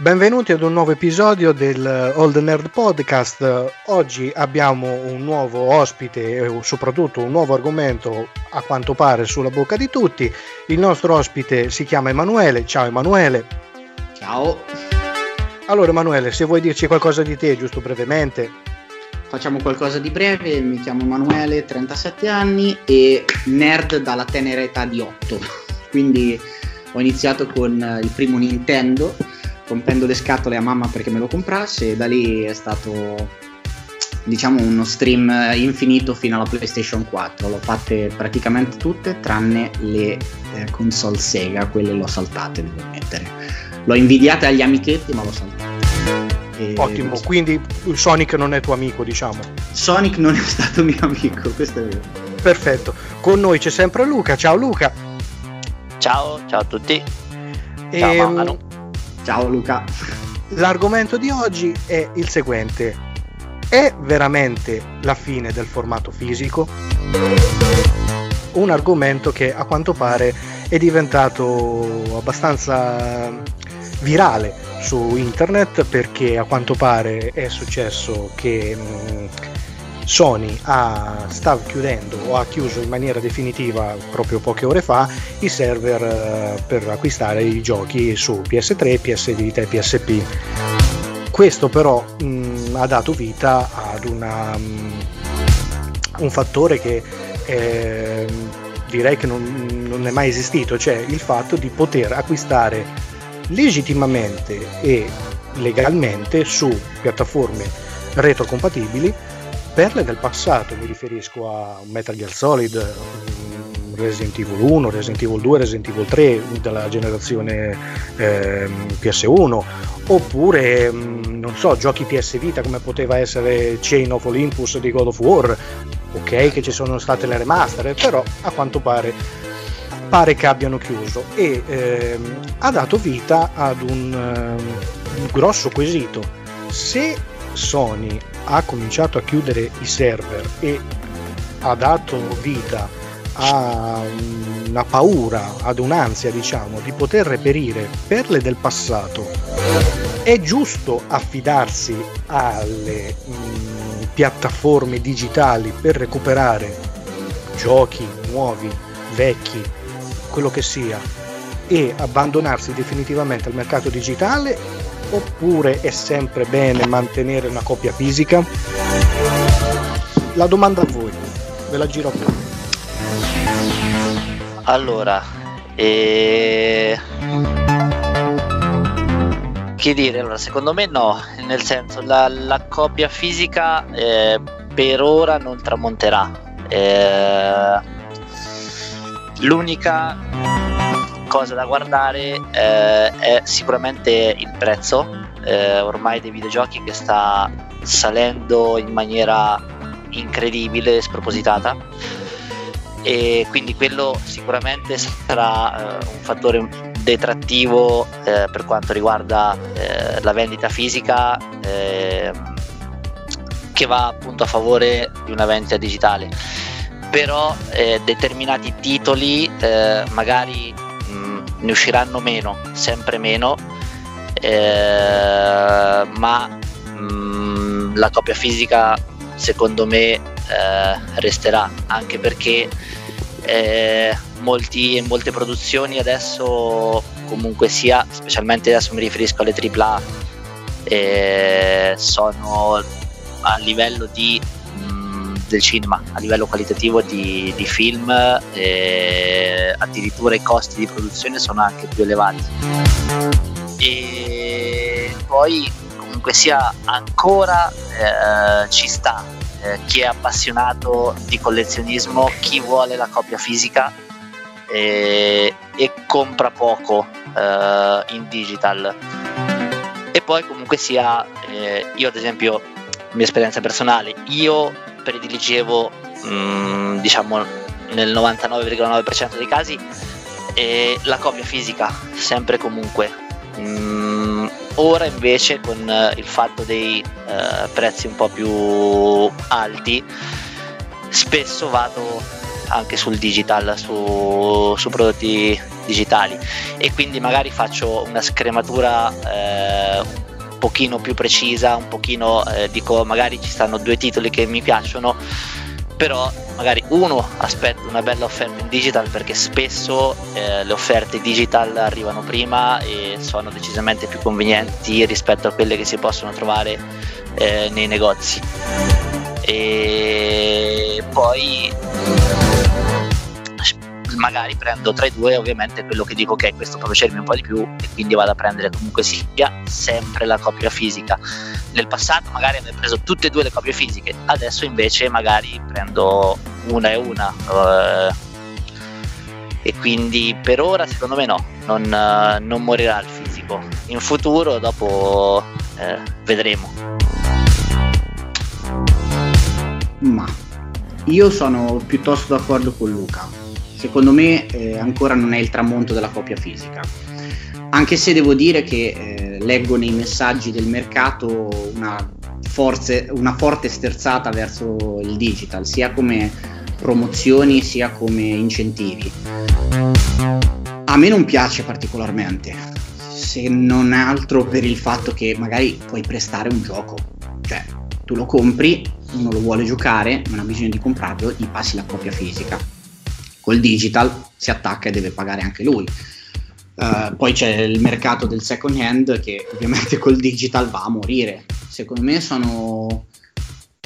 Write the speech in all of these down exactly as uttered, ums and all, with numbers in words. Benvenuti ad un nuovo episodio del Old Nerd Podcast. Oggi abbiamo un nuovo ospite e soprattutto un nuovo argomento, a quanto pare sulla bocca di tutti. Il nostro ospite si chiama Emanuele. Ciao Emanuele. Ciao. Allora Emanuele, se vuoi dirci qualcosa di te, giusto brevemente. Facciamo qualcosa di breve. Mi chiamo Emanuele, trentasette anni e nerd dalla tenera età di otto. Quindi ho iniziato con il primo Nintendo, rompendo le scatole a mamma perché me lo comprasse, e da lì è stato, diciamo, uno stream infinito fino alla PlayStation quattro. L'ho fatte praticamente tutte tranne le eh, console Sega, quelle l'ho saltate, devo ammettere. L'ho invidiata agli amichetti ma l'ho saltata. E ottimo, so. Quindi Sonic non è tuo amico, diciamo. Sonic non è stato mio amico, questo è vero. Perfetto, con noi c'è sempre Luca. Ciao Luca. Ciao, ciao a tutti. Ciao e... Manu. Ciao Luca. L'argomento di oggi è il seguente: è veramente la fine del formato fisico? Un argomento che a quanto pare è diventato abbastanza virale su internet, perché a quanto pare è successo che Sony ha, sta chiudendo o ha chiuso in maniera definitiva proprio poche ore fa i server per acquistare i giochi su P S tre, P S Vita e P S P. Questo però mh, ha dato vita ad una, mh, un fattore che eh, direi che non, non è mai esistito, cioè il fatto di poter acquistare legittimamente e legalmente su piattaforme retrocompatibili perle del passato. Mi riferisco a Metal Gear Solid, Resident Evil uno, Resident Evil due, Resident Evil tre della generazione eh, P S uno, oppure mh, non so, giochi P S Vita come poteva essere Chain of Olympus di God of War. Ok che ci sono state le remaster, però a quanto pare pare che abbiano chiuso e eh, ha dato vita ad un, eh, un grosso quesito: se Sony ha cominciato a chiudere i server e ha dato vita a una paura, ad un'ansia, diciamo, di poter reperire perle del passato, è giusto affidarsi alle mh, piattaforme digitali per recuperare giochi nuovi, vecchi, quello che sia, e abbandonarsi definitivamente al mercato digitale? Oppure è sempre bene mantenere una copia fisica? La domanda a voi, ve la giro a voi. Allora, eh... che dire? Allora, secondo me no, nel senso la, la copia fisica eh, per ora non tramonterà. Eh... L'unica cosa da guardare eh, è sicuramente il prezzo eh, ormai dei videogiochi, che sta salendo in maniera incredibile, spropositata, e quindi quello sicuramente sarà eh, un fattore detrattivo eh, per quanto riguarda eh, la vendita fisica, eh, che va appunto a favore di una vendita digitale. Però eh, determinati titoli eh, magari ne usciranno meno, sempre meno, eh, ma mh, la copia fisica secondo me eh, resterà, anche perché eh, molti, molte produzioni adesso comunque sia, specialmente adesso mi riferisco alle tripla A, eh, sono a livello di, mh, del cinema, a livello qualitativo di, di film, eh, addirittura i costi di produzione sono anche più elevati, e poi comunque sia ancora eh, ci sta eh, chi è appassionato di collezionismo, chi vuole la copia fisica eh, e compra poco eh, in digital. E poi comunque sia eh, io ad esempio, mia esperienza personale, io prediligevo mh, diciamo nel novantanove virgola nove per cento dei casi eh, la copia fisica sempre comunque. Mm, ora invece con eh, il fatto dei eh, prezzi un po' più alti spesso vado anche sul digital, su, su prodotti digitali, e quindi magari faccio una scrematura eh, un pochino più precisa, un pochino eh, dico magari ci stanno due titoli che mi piacciono, però magari uno aspetto una bella offerta in digital, perché spesso eh, le offerte digital arrivano prima e sono decisamente più convenienti rispetto a quelle che si possono trovare eh, nei negozi. E poi magari prendo tra i due, ovviamente quello che dico che okay, questo può piacermi un po' di più, e quindi vado a prendere comunque sia sempre la copia fisica. Nel passato magari avevo preso tutte e due le copie fisiche, adesso invece magari prendo una e una eh, e quindi per ora secondo me no, non, non morirà il fisico. In futuro dopo eh, vedremo. Ma io sono piuttosto d'accordo con Luca. Secondo me eh, ancora non è il tramonto della copia fisica, anche se devo dire che eh, leggo nei messaggi del mercato una, forze, una forte sterzata verso il digital, sia come promozioni sia come incentivi. A me non piace particolarmente, se non altro per il fatto che magari puoi prestare un gioco, cioè tu lo compri, uno lo vuole giocare, non ha bisogno di comprarlo, gli passi la copia fisica. Col digital si attacca e deve pagare anche lui. Uh, poi c'è il mercato del second hand che ovviamente col digital va a morire. Secondo me sono...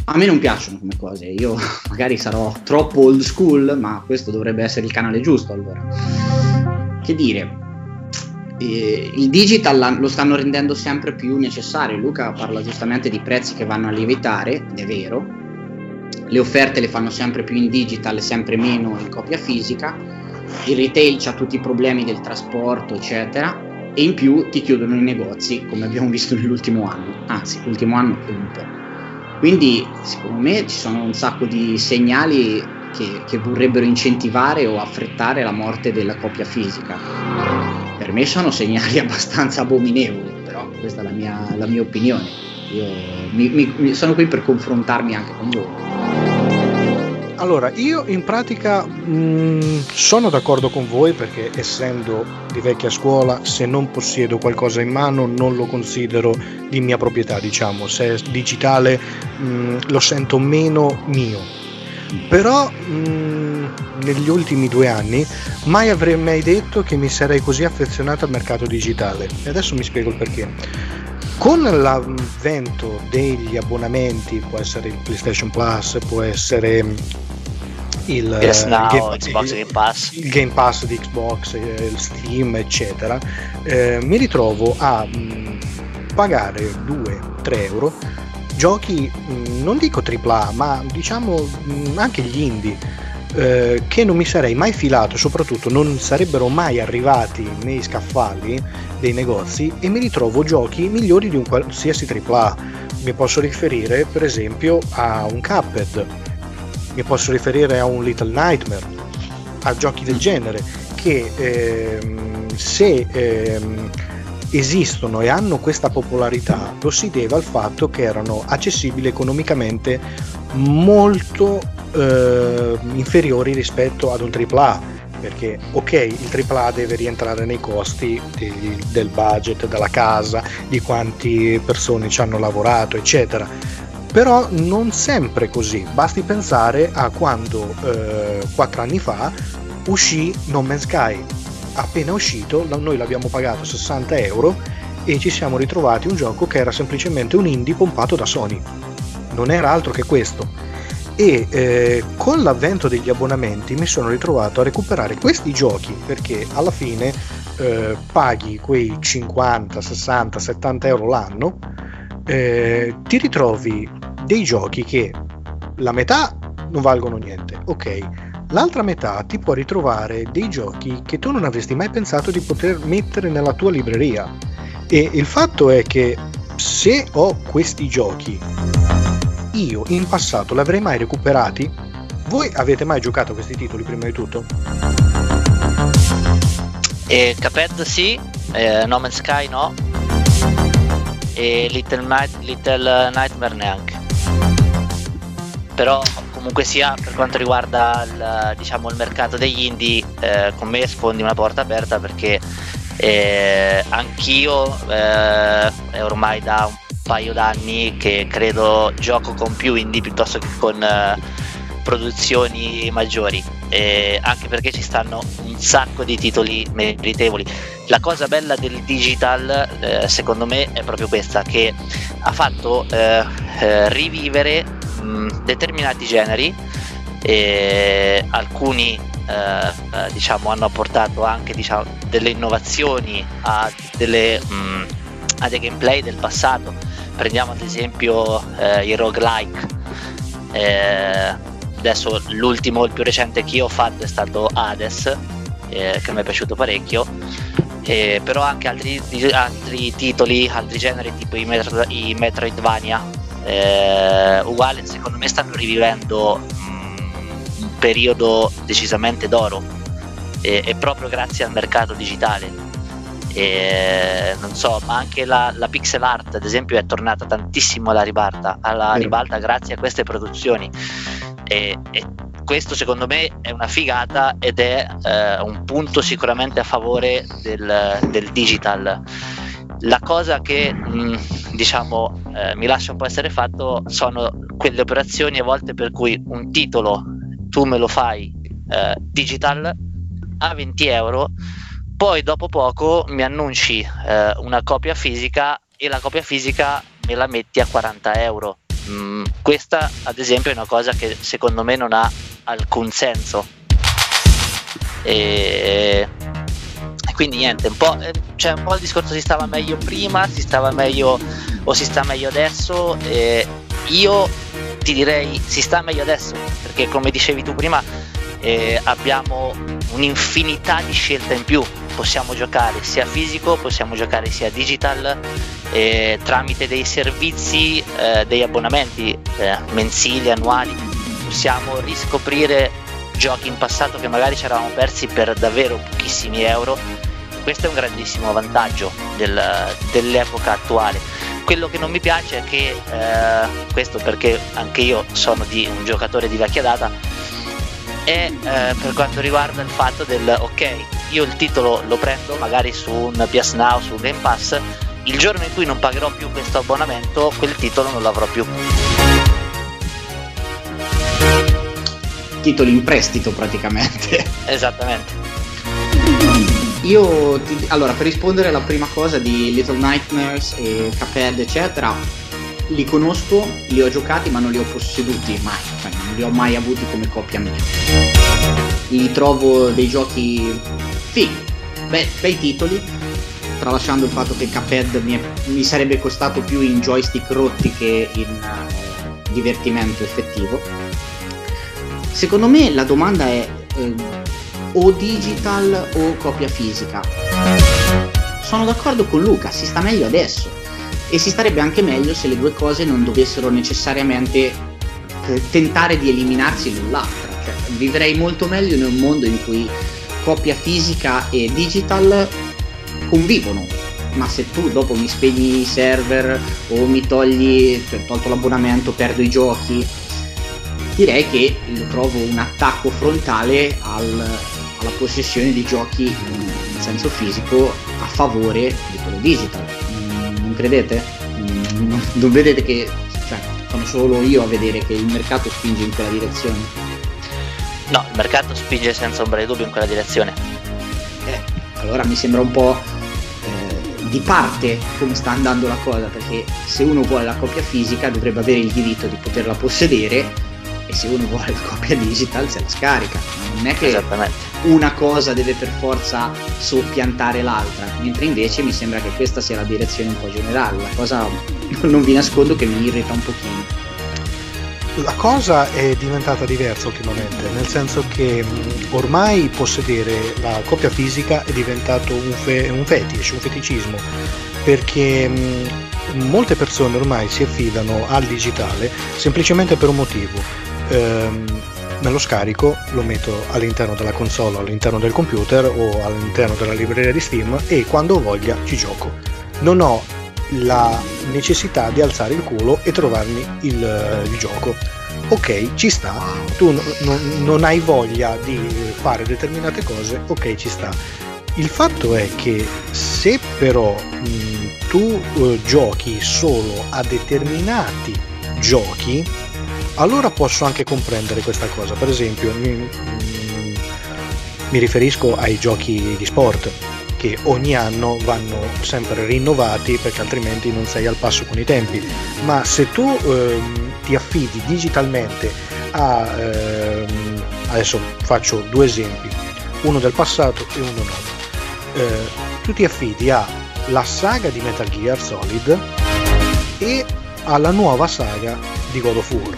a me non piacciono come cose, io magari sarò troppo old school, ma questo dovrebbe essere il canale giusto allora. Che dire, eh, il digital lo stanno rendendo sempre più necessario. Luca parla giustamente di prezzi che vanno a lievitare, ed è vero. Le offerte le fanno sempre più in digital, sempre meno in copia fisica. Il retail c'ha tutti i problemi del trasporto, eccetera, e in più ti chiudono i negozi, come abbiamo visto nell'ultimo anno, anzi l'ultimo anno più un po'. Quindi secondo me ci sono un sacco di segnali che, che vorrebbero incentivare o affrettare la morte della copia fisica. Per me sono segnali abbastanza abominevoli, però questa è la mia, la mia opinione. Io mi, mi, mi sono qui per confrontarmi anche con voi. Allora, io in pratica mh, sono d'accordo con voi, perché essendo di vecchia scuola, se non possiedo qualcosa in mano non lo considero di mia proprietà, diciamo. Se è digitale mh, lo sento meno mio. Però mh, negli ultimi due anni mai avrei mai detto che mi sarei così affezionato al mercato digitale, e adesso mi spiego il perché. Con l'avvento degli abbonamenti, può essere il PlayStation Plus, può essere il P S Now, Game, Xbox il, Game Pass, il Game Pass di Xbox, il Steam, eccetera, eh, mi ritrovo a mh, pagare due tre euro giochi, mh, non dico tripla A, ma diciamo mh, anche gli indie, eh, che non mi sarei mai filato, soprattutto non sarebbero mai arrivati nei scaffali dei negozi, e mi ritrovo giochi migliori di un qualsiasi tripla A. Mi posso riferire per esempio a un Cuphead, mi posso riferire a un Little Nightmare, a giochi del genere che ehm, se ehm, esistono e hanno questa popolarità lo si deve al fatto che erano accessibili economicamente, molto eh, inferiori rispetto ad un tripla A. Perché ok, il tripla A deve rientrare nei costi di, del budget, della casa, di quante persone ci hanno lavorato, eccetera. Però non sempre così, basti pensare a quando eh, quattro anni fa uscì No Man's Sky. Appena uscito noi l'abbiamo pagato sessanta euro e ci siamo ritrovati un gioco che era semplicemente un indie pompato da Sony, non era altro che questo. E eh, con l'avvento degli abbonamenti mi sono ritrovato a recuperare questi giochi, perché alla fine eh, paghi quei cinquanta, sessanta, settanta euro l'anno, eh, ti ritrovi dei giochi che la metà non valgono niente, ok, l'altra metà ti puoi ritrovare dei giochi che tu non avresti mai pensato di poter mettere nella tua libreria. E il fatto è che se ho questi giochi io in passato li avrei mai recuperati? Voi avete mai giocato a questi titoli prima di tutto? Eh, Cuphead sì, eh, No Man's Sky no, e Little, Night- Little Nightmare neanche. Però comunque sia, per quanto riguarda il, diciamo, il mercato degli indie, eh, con me sfondi una porta aperta, perché Eh, anch'io eh, è ormai da un paio d'anni che credo gioco con più indie piuttosto che con eh, produzioni maggiori, eh, anche perché ci stanno un sacco di titoli meritevoli. La cosa bella del digital eh, secondo me è proprio questa, che ha fatto eh, eh, rivivere mh, determinati generi, eh, alcuni Eh, diciamo hanno apportato anche diciamo, delle innovazioni a, delle, mh, a dei gameplay del passato. Prendiamo ad esempio eh, i roguelike, eh, adesso l'ultimo, il più recente che io ho fatto è stato Hades, eh, che mi è piaciuto parecchio, eh, però anche altri, altri titoli, altri generi tipo i, Metro, i Metroidvania eh, uguale, secondo me stanno rivivendo mh, periodo decisamente d'oro, e, e proprio grazie al mercato digitale. E, non so, ma anche la, la pixel art ad esempio è tornata tantissimo alla ribalta, alla ribalta grazie a queste produzioni, e, e questo secondo me è una figata ed è eh, un punto sicuramente a favore del, del digital. La cosa che mh, diciamo eh, mi lascia un po' essere fatto sono quelle operazioni a volte per cui un titolo tu me lo fai eh, digital a venti euro, poi dopo poco mi annunci eh, una copia fisica e la copia fisica me la metti a quaranta euro. Mm, questa ad esempio è una cosa che secondo me non ha alcun senso, e, e quindi niente, un po', cioè un po' il discorso si stava meglio prima, si stava meglio o si sta meglio adesso, e io ti direi si sta meglio adesso, perché come dicevi tu prima eh, abbiamo un'infinità di scelte in più, possiamo giocare sia fisico, possiamo giocare sia digital eh, tramite dei servizi, eh, dei abbonamenti eh, mensili, annuali, possiamo riscoprire giochi in passato che magari ci eravamo persi per davvero pochissimi euro. Questo è un grandissimo vantaggio del, dell'epoca attuale. Quello che non mi piace è che eh, questo, perché anche io sono di un giocatore di vecchia data, è eh, per quanto riguarda il fatto del ok, io il titolo lo prendo magari su un P S Now, su un Game Pass, il giorno in cui non pagherò più questo abbonamento quel titolo non l'avrò più. Titoli in prestito praticamente. Esattamente. Io, ti, allora, per rispondere alla prima cosa di Little Nightmares e Cuphead eccetera, li conosco, li ho giocati ma non li ho posseduti mai, cioè non li ho mai avuti come copia mia. Li trovo dei giochi fighi, be- bei titoli, tralasciando il fatto che Cuphead mi, è, mi sarebbe costato più in joystick rotti che in uh, divertimento effettivo. Secondo me la domanda è... Eh, o digital o copia fisica. Sono d'accordo con Luca, si sta meglio adesso e si starebbe anche meglio se le due cose non dovessero necessariamente tentare di eliminarsi l'un l'altra, cioè, vivrei molto meglio in un mondo in cui copia fisica e digital convivono, ma se tu dopo mi spegni i server o mi togli, cioè, tolto l'abbonamento, perdo i giochi, direi che lo trovo un attacco frontale al alla possessione di giochi in senso fisico a favore di quello digital. Non credete? Non vedete che, cioè, sono solo io a vedere che il mercato spinge in quella direzione? No, il mercato spinge senza ombra di dubbio in quella direzione. Eh, allora mi sembra un po' eh, di parte come sta andando la cosa, perché se uno vuole la copia fisica dovrebbe avere il diritto di poterla possedere, e se uno vuole la copia digital se la scarica. Non è che una cosa deve per forza soppiantare l'altra, mentre invece mi sembra che questa sia la direzione un po' generale. La cosa, non vi nascondo, che mi irrita un pochino. La cosa è diventata diversa ultimamente, nel senso che ormai possedere la copia fisica è diventato un, fe- un fetish, un feticismo, perché molte persone ormai si affidano al digitale semplicemente per un motivo. Ehm, me lo scarico, lo metto all'interno della console, all'interno del computer o all'interno della libreria di Steam, e quando ho voglia ci gioco. Non ho la necessità di alzare il culo e trovarmi il, il gioco. Ok, ci sta. Tu n- n- non hai voglia di fare determinate cose, ok, ci sta. Il fatto è che se però mh, tu eh, giochi solo a determinati giochi, allora posso anche comprendere questa cosa. Per esempio mh, mh, mi riferisco ai giochi di sport che ogni anno vanno sempre rinnovati perché altrimenti non sei al passo con i tempi. Ma se tu ehm, ti affidi digitalmente a ehm, adesso faccio due esempi, uno del passato e uno nuovo, eh, tu ti affidi alla saga di Metal Gear Solid e alla nuova saga di God of War,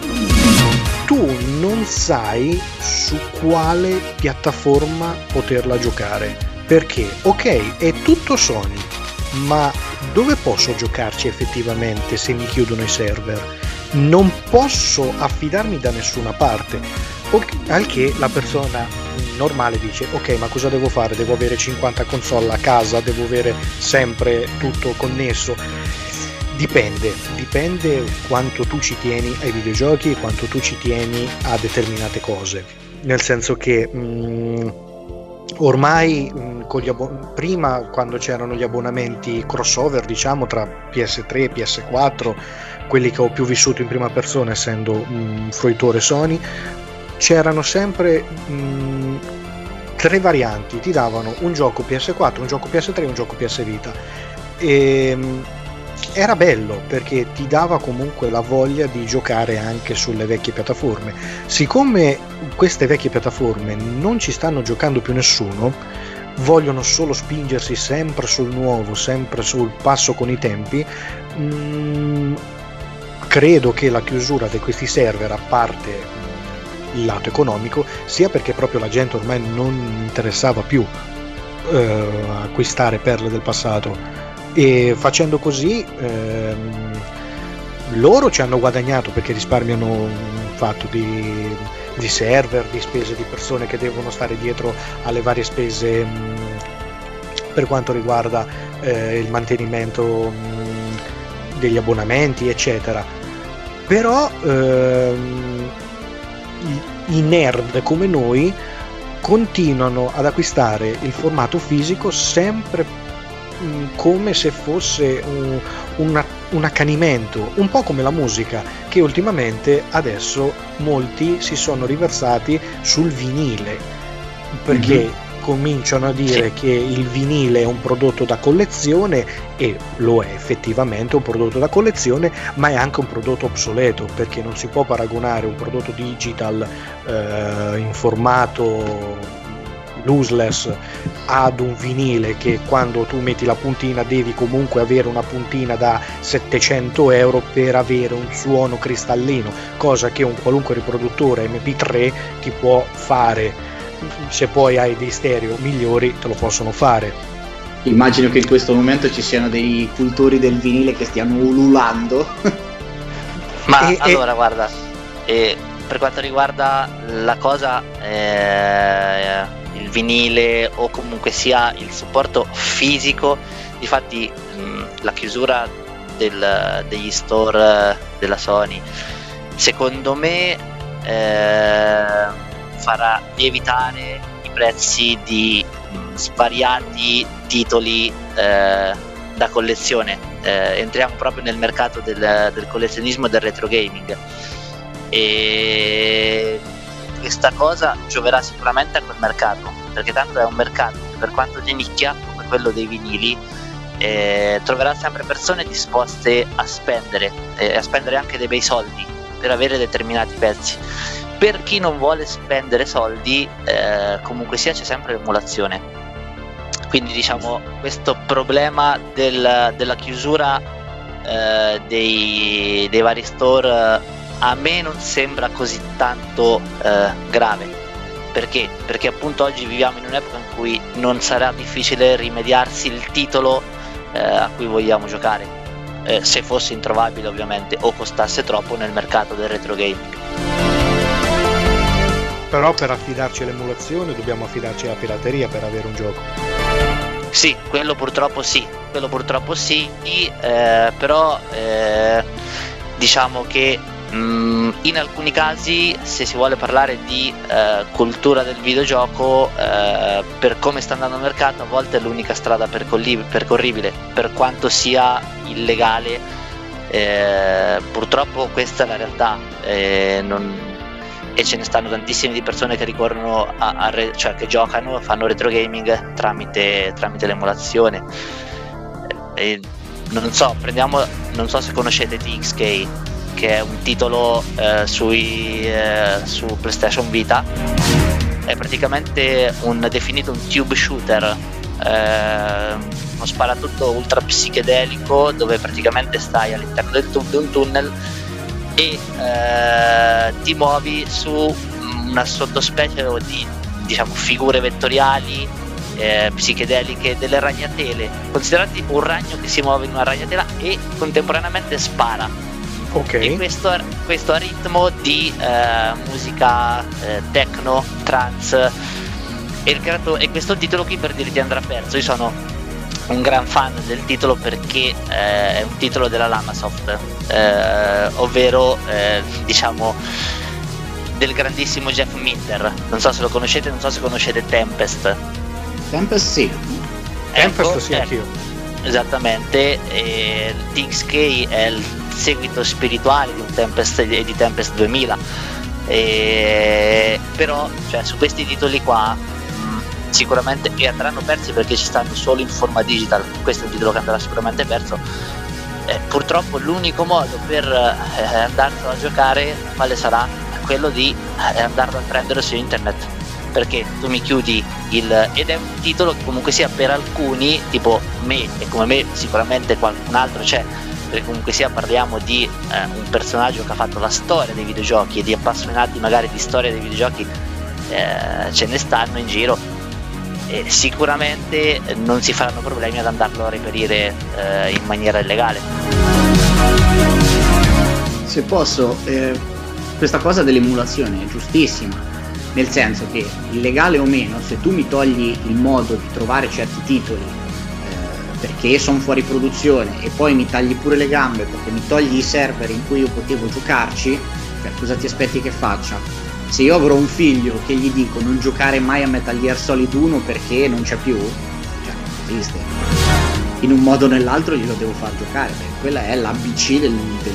tu non sai su quale piattaforma poterla giocare. Perché, ok, è tutto Sony, ma dove posso giocarci effettivamente se mi chiudono i server? Non posso affidarmi da nessuna parte. Okay, al che la persona normale dice, ok, ma cosa devo fare? Devo avere cinquanta console a casa, devo avere sempre tutto connesso. Dipende, dipende quanto tu ci tieni ai videogiochi e quanto tu ci tieni a determinate cose. Nel senso che... Mm, ormai mh, con gli abbon- prima quando c'erano gli abbonamenti crossover, diciamo, tra P S tre e P S quattro, quelli che ho più vissuto in prima persona essendo un fruitore Sony, c'erano sempre mh, tre varianti, ti davano un gioco P S quattro, un gioco P S tre e un gioco P S Vita, e mh, era bello perché ti dava comunque la voglia di giocare anche sulle vecchie piattaforme. Siccome queste vecchie piattaforme non ci stanno giocando più nessuno, vogliono solo spingersi sempre sul nuovo, sempre sul passo con i tempi, mh, credo che la chiusura di questi server, a parte mh, il lato economico, sia perché proprio la gente ormai non interessava più eh, acquistare perle del passato. E facendo così ehm, loro ci hanno guadagnato perché risparmiano un fatto di, di server, di spese di persone che devono stare dietro alle varie spese mh, per quanto riguarda eh, il mantenimento mh, degli abbonamenti eccetera. Però ehm, i, i nerd come noi continuano ad acquistare il formato fisico sempre più come se fosse un, un, un accanimento, un po' come la musica, che ultimamente adesso molti si sono riversati sul vinile perché mm-hmm. cominciano a dire che il vinile è un prodotto da collezione, e lo è effettivamente un prodotto da collezione, ma è anche un prodotto obsoleto perché non si può paragonare un prodotto digital eh, in formato useless ad un vinile che quando tu metti la puntina devi comunque avere una puntina da settecento euro per avere un suono cristallino, cosa che un qualunque riproduttore M P tre ti può fare. Se poi hai dei stereo migliori te lo possono fare. Immagino che in questo momento ci siano dei cultori del vinile che stiano ululando. Ma e, allora e... guarda, e per quanto riguarda la cosa eh... il vinile o comunque sia il supporto fisico, difatti mh, la chiusura del, degli store della Sony secondo me eh, farà lievitare i prezzi di mh, svariati titoli eh, da collezione. Eh, entriamo proprio nel mercato del, del collezionismo e del retro gaming, e questa cosa gioverà sicuramente a quel mercato, perché tanto è un mercato che, per quanto genicchia come quello dei vinili, eh, troverà sempre persone disposte a spendere eh, a spendere anche dei bei soldi per avere determinati pezzi. Per chi non vuole spendere soldi, eh, comunque sia c'è sempre l'emulazione. Quindi diciamo questo problema del, della chiusura eh, dei, dei vari store eh, a me non sembra così tanto eh, grave. Perché? Perché appunto oggi viviamo in un'epoca in cui non sarà difficile rimediarsi il titolo eh, a cui vogliamo giocare, eh, se fosse introvabile ovviamente o costasse troppo nel mercato del retro gaming. Però per affidarci all'emulazione dobbiamo affidarci alla pirateria per avere un gioco. Sì, quello purtroppo sì, quello purtroppo sì, eh, però eh, diciamo che Mm, in alcuni casi, se si vuole parlare di eh, cultura del videogioco, eh, per come sta andando il mercato, a volte è l'unica strada percorribile, per quanto sia illegale. Eh, purtroppo questa è la realtà, eh, non... e ce ne stanno tantissime di persone che ricorrono a, a re, cioè che giocano, fanno retro gaming tramite, tramite l'emulazione. E non so, prendiamo, non so se conoscete T X K, che è un titolo eh, sui, eh, su PlayStation Vita. È praticamente un definito un tube shooter, eh, uno sparatutto ultra psichedelico, dove praticamente stai all'interno del tu- di un tunnel e eh, ti muovi su una sottospecie di, diciamo, figure vettoriali eh, psichedeliche, delle ragnatele. Considerati un ragno che si muove in una ragnatela e contemporaneamente spara. Okay. E questo, questo a ritmo di eh, musica eh, techno, trance, e, il creato, e questo titolo qui, per dirti, andrà perso. Io sono un gran fan del titolo perché eh, è un titolo della Lamasoft, eh, ovvero eh, diciamo del grandissimo Jeff Minter. Non so se lo conoscete, non so se conoscete Tempest. Tempest sì, Tempest ecco, sì ecco. Anch'io. Esattamente, eh, T X K è il seguito spirituale di un Tempest e di Tempest duemila, eh, però cioè, su questi titoli qua sicuramente e andranno persi perché ci stanno solo in forma digital. Questo è un titolo che andrà sicuramente perso. Eh, purtroppo l'unico modo per eh, andarlo a giocare quale sarà? Quello di eh, andarlo a prendere su internet, perché tu mi chiudi il... ed è un titolo che comunque sia per alcuni, tipo me e come me sicuramente qualcun altro c'è, perché comunque sia parliamo di eh, un personaggio che ha fatto la storia dei videogiochi, e di appassionati magari di storia dei videogiochi eh, ce ne stanno in giro. E sicuramente non si faranno problemi ad andarlo a reperire eh, in maniera illegale. Se posso, eh, questa cosa dell'emulazione è giustissima, nel senso che, illegale o meno, se tu mi togli il modo di trovare certi titoli eh, perché sono fuori produzione, e poi mi tagli pure le gambe perché mi togli i server in cui io potevo giocarci, cioè, cosa ti aspetti che faccia? Se io avrò un figlio che gli dico non giocare mai a Metal Gear Solid uno perché non c'è più, cioè non esiste, in un modo o nell'altro glielo devo far giocare, perché quella è l'A B C del, del,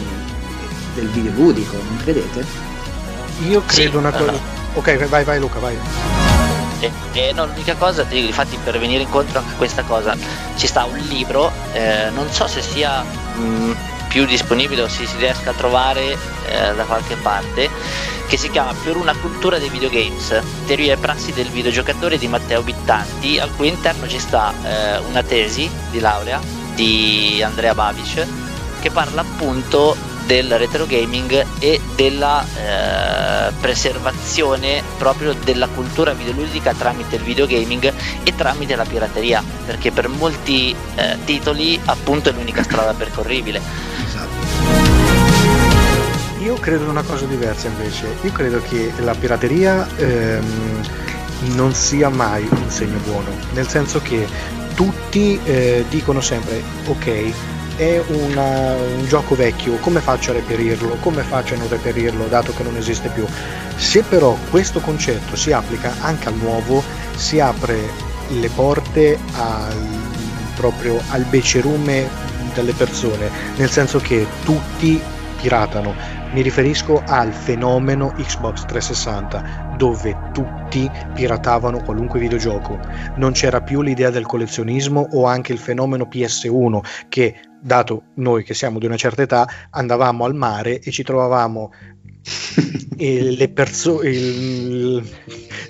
del videoludico, non credete? Io credo sì, una cosa... No. Ok, vai vai Luca, vai. E, e no, l'unica cosa, infatti, per venire incontro anche a questa cosa, ci sta un libro, eh, non so se sia mh, più disponibile o se si riesca a trovare eh, da qualche parte, che si chiama Per una cultura dei videogames, teoria e prassi del videogiocatore, di Matteo Bittanti, al cui interno ci sta eh, una tesi di laurea di Andrea Babic, che parla appunto del retro gaming e della eh, preservazione proprio della cultura videoludica tramite il videogaming e tramite la pirateria, perché per molti eh, titoli appunto è l'unica strada percorribile. Esatto. Io credo una cosa diversa invece, io credo che la pirateria ehm, non sia mai un segno buono, nel senso che tutti eh, dicono sempre ok, è una, un gioco vecchio, come faccio a reperirlo, come faccio a non reperirlo dato che non esiste più. Se però questo concetto si applica anche al nuovo, si apre le porte al, proprio al becerume delle persone, nel senso che tutti piratano. Mi riferisco al fenomeno Xbox trecentosessanta, dove tutti piratavano qualunque videogioco. Non c'era più l'idea del collezionismo, o anche il fenomeno P S uno, che, dato noi che siamo di una certa età, andavamo al mare e ci trovavamo il, le perso- il,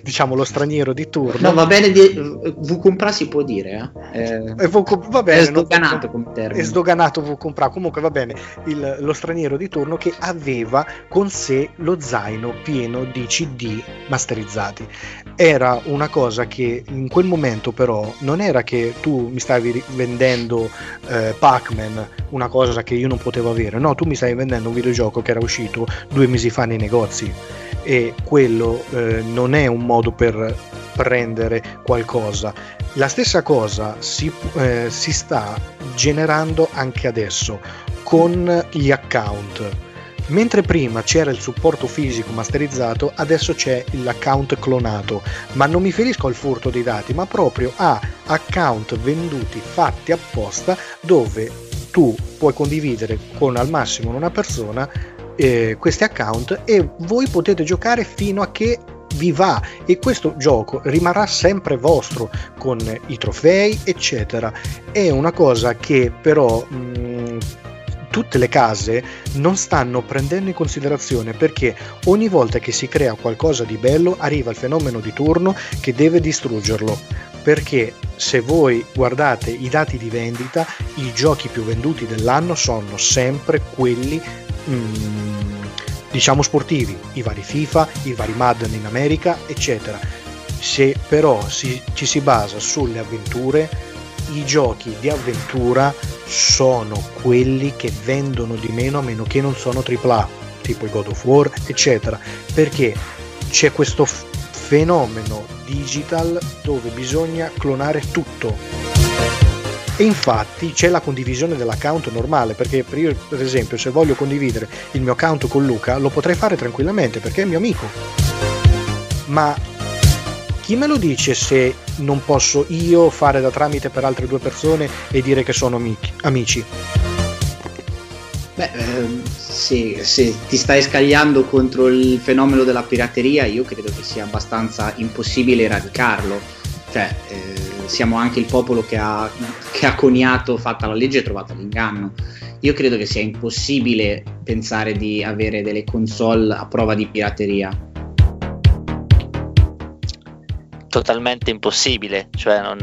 diciamo lo straniero di turno. No, va bene, di, vu comprà si può dire, eh? Eh, vu, va bene, è sdoganato, non, come termine. È sdoganato vu comprà. Comunque va bene, il, lo straniero di turno che aveva con sé lo zaino pieno di C D masterizzati. Era una cosa che in quel momento però non era che tu mi stavi vendendo eh, Pac-Man, una cosa che io non potevo avere, no, tu mi stavi vendendo un videogioco che era uscito due mesi fa nei negozi, e quello eh, non è un modo per prendere qualcosa. La stessa cosa si, eh, si sta generando anche adesso con gli account. Mentre prima c'era il supporto fisico masterizzato, adesso c'è l'account clonato, ma non mi riferisco al furto dei dati, ma proprio a account venduti fatti apposta, dove tu puoi condividere con al massimo una persona eh, questi account e voi potete giocare fino a che vi va, e questo gioco rimarrà sempre vostro con i trofei eccetera. È una cosa che però mh, tutte le case non stanno prendendo in considerazione, perché ogni volta che si crea qualcosa di bello arriva il fenomeno di turno che deve distruggerlo, perché se voi guardate i dati di vendita, i giochi più venduti dell'anno sono sempre quelli mh, diciamo sportivi, i vari FIFA, i vari Madden in America eccetera. Se però si, ci si basa sulle avventure, i giochi di avventura sono quelli che vendono di meno, a meno che non sono tripla A tipo i God of War eccetera, perché c'è questo f- fenomeno digital dove bisogna clonare tutto. E infatti c'è la condivisione dell'account normale, perché io per esempio se voglio condividere il mio account con Luca lo potrei fare tranquillamente perché è mio amico, ma chi me lo dice se non posso io fare da tramite per altre due persone e dire che sono amici? Beh, ehm, sì, se ti stai scagliando contro il fenomeno della pirateria io credo che sia abbastanza impossibile eradicarlo, cioè eh... siamo anche il popolo che ha, che ha coniato, fatta la legge e trovata l'inganno. Io credo che sia impossibile pensare di avere delle console a prova di pirateria. Totalmente impossibile, cioè non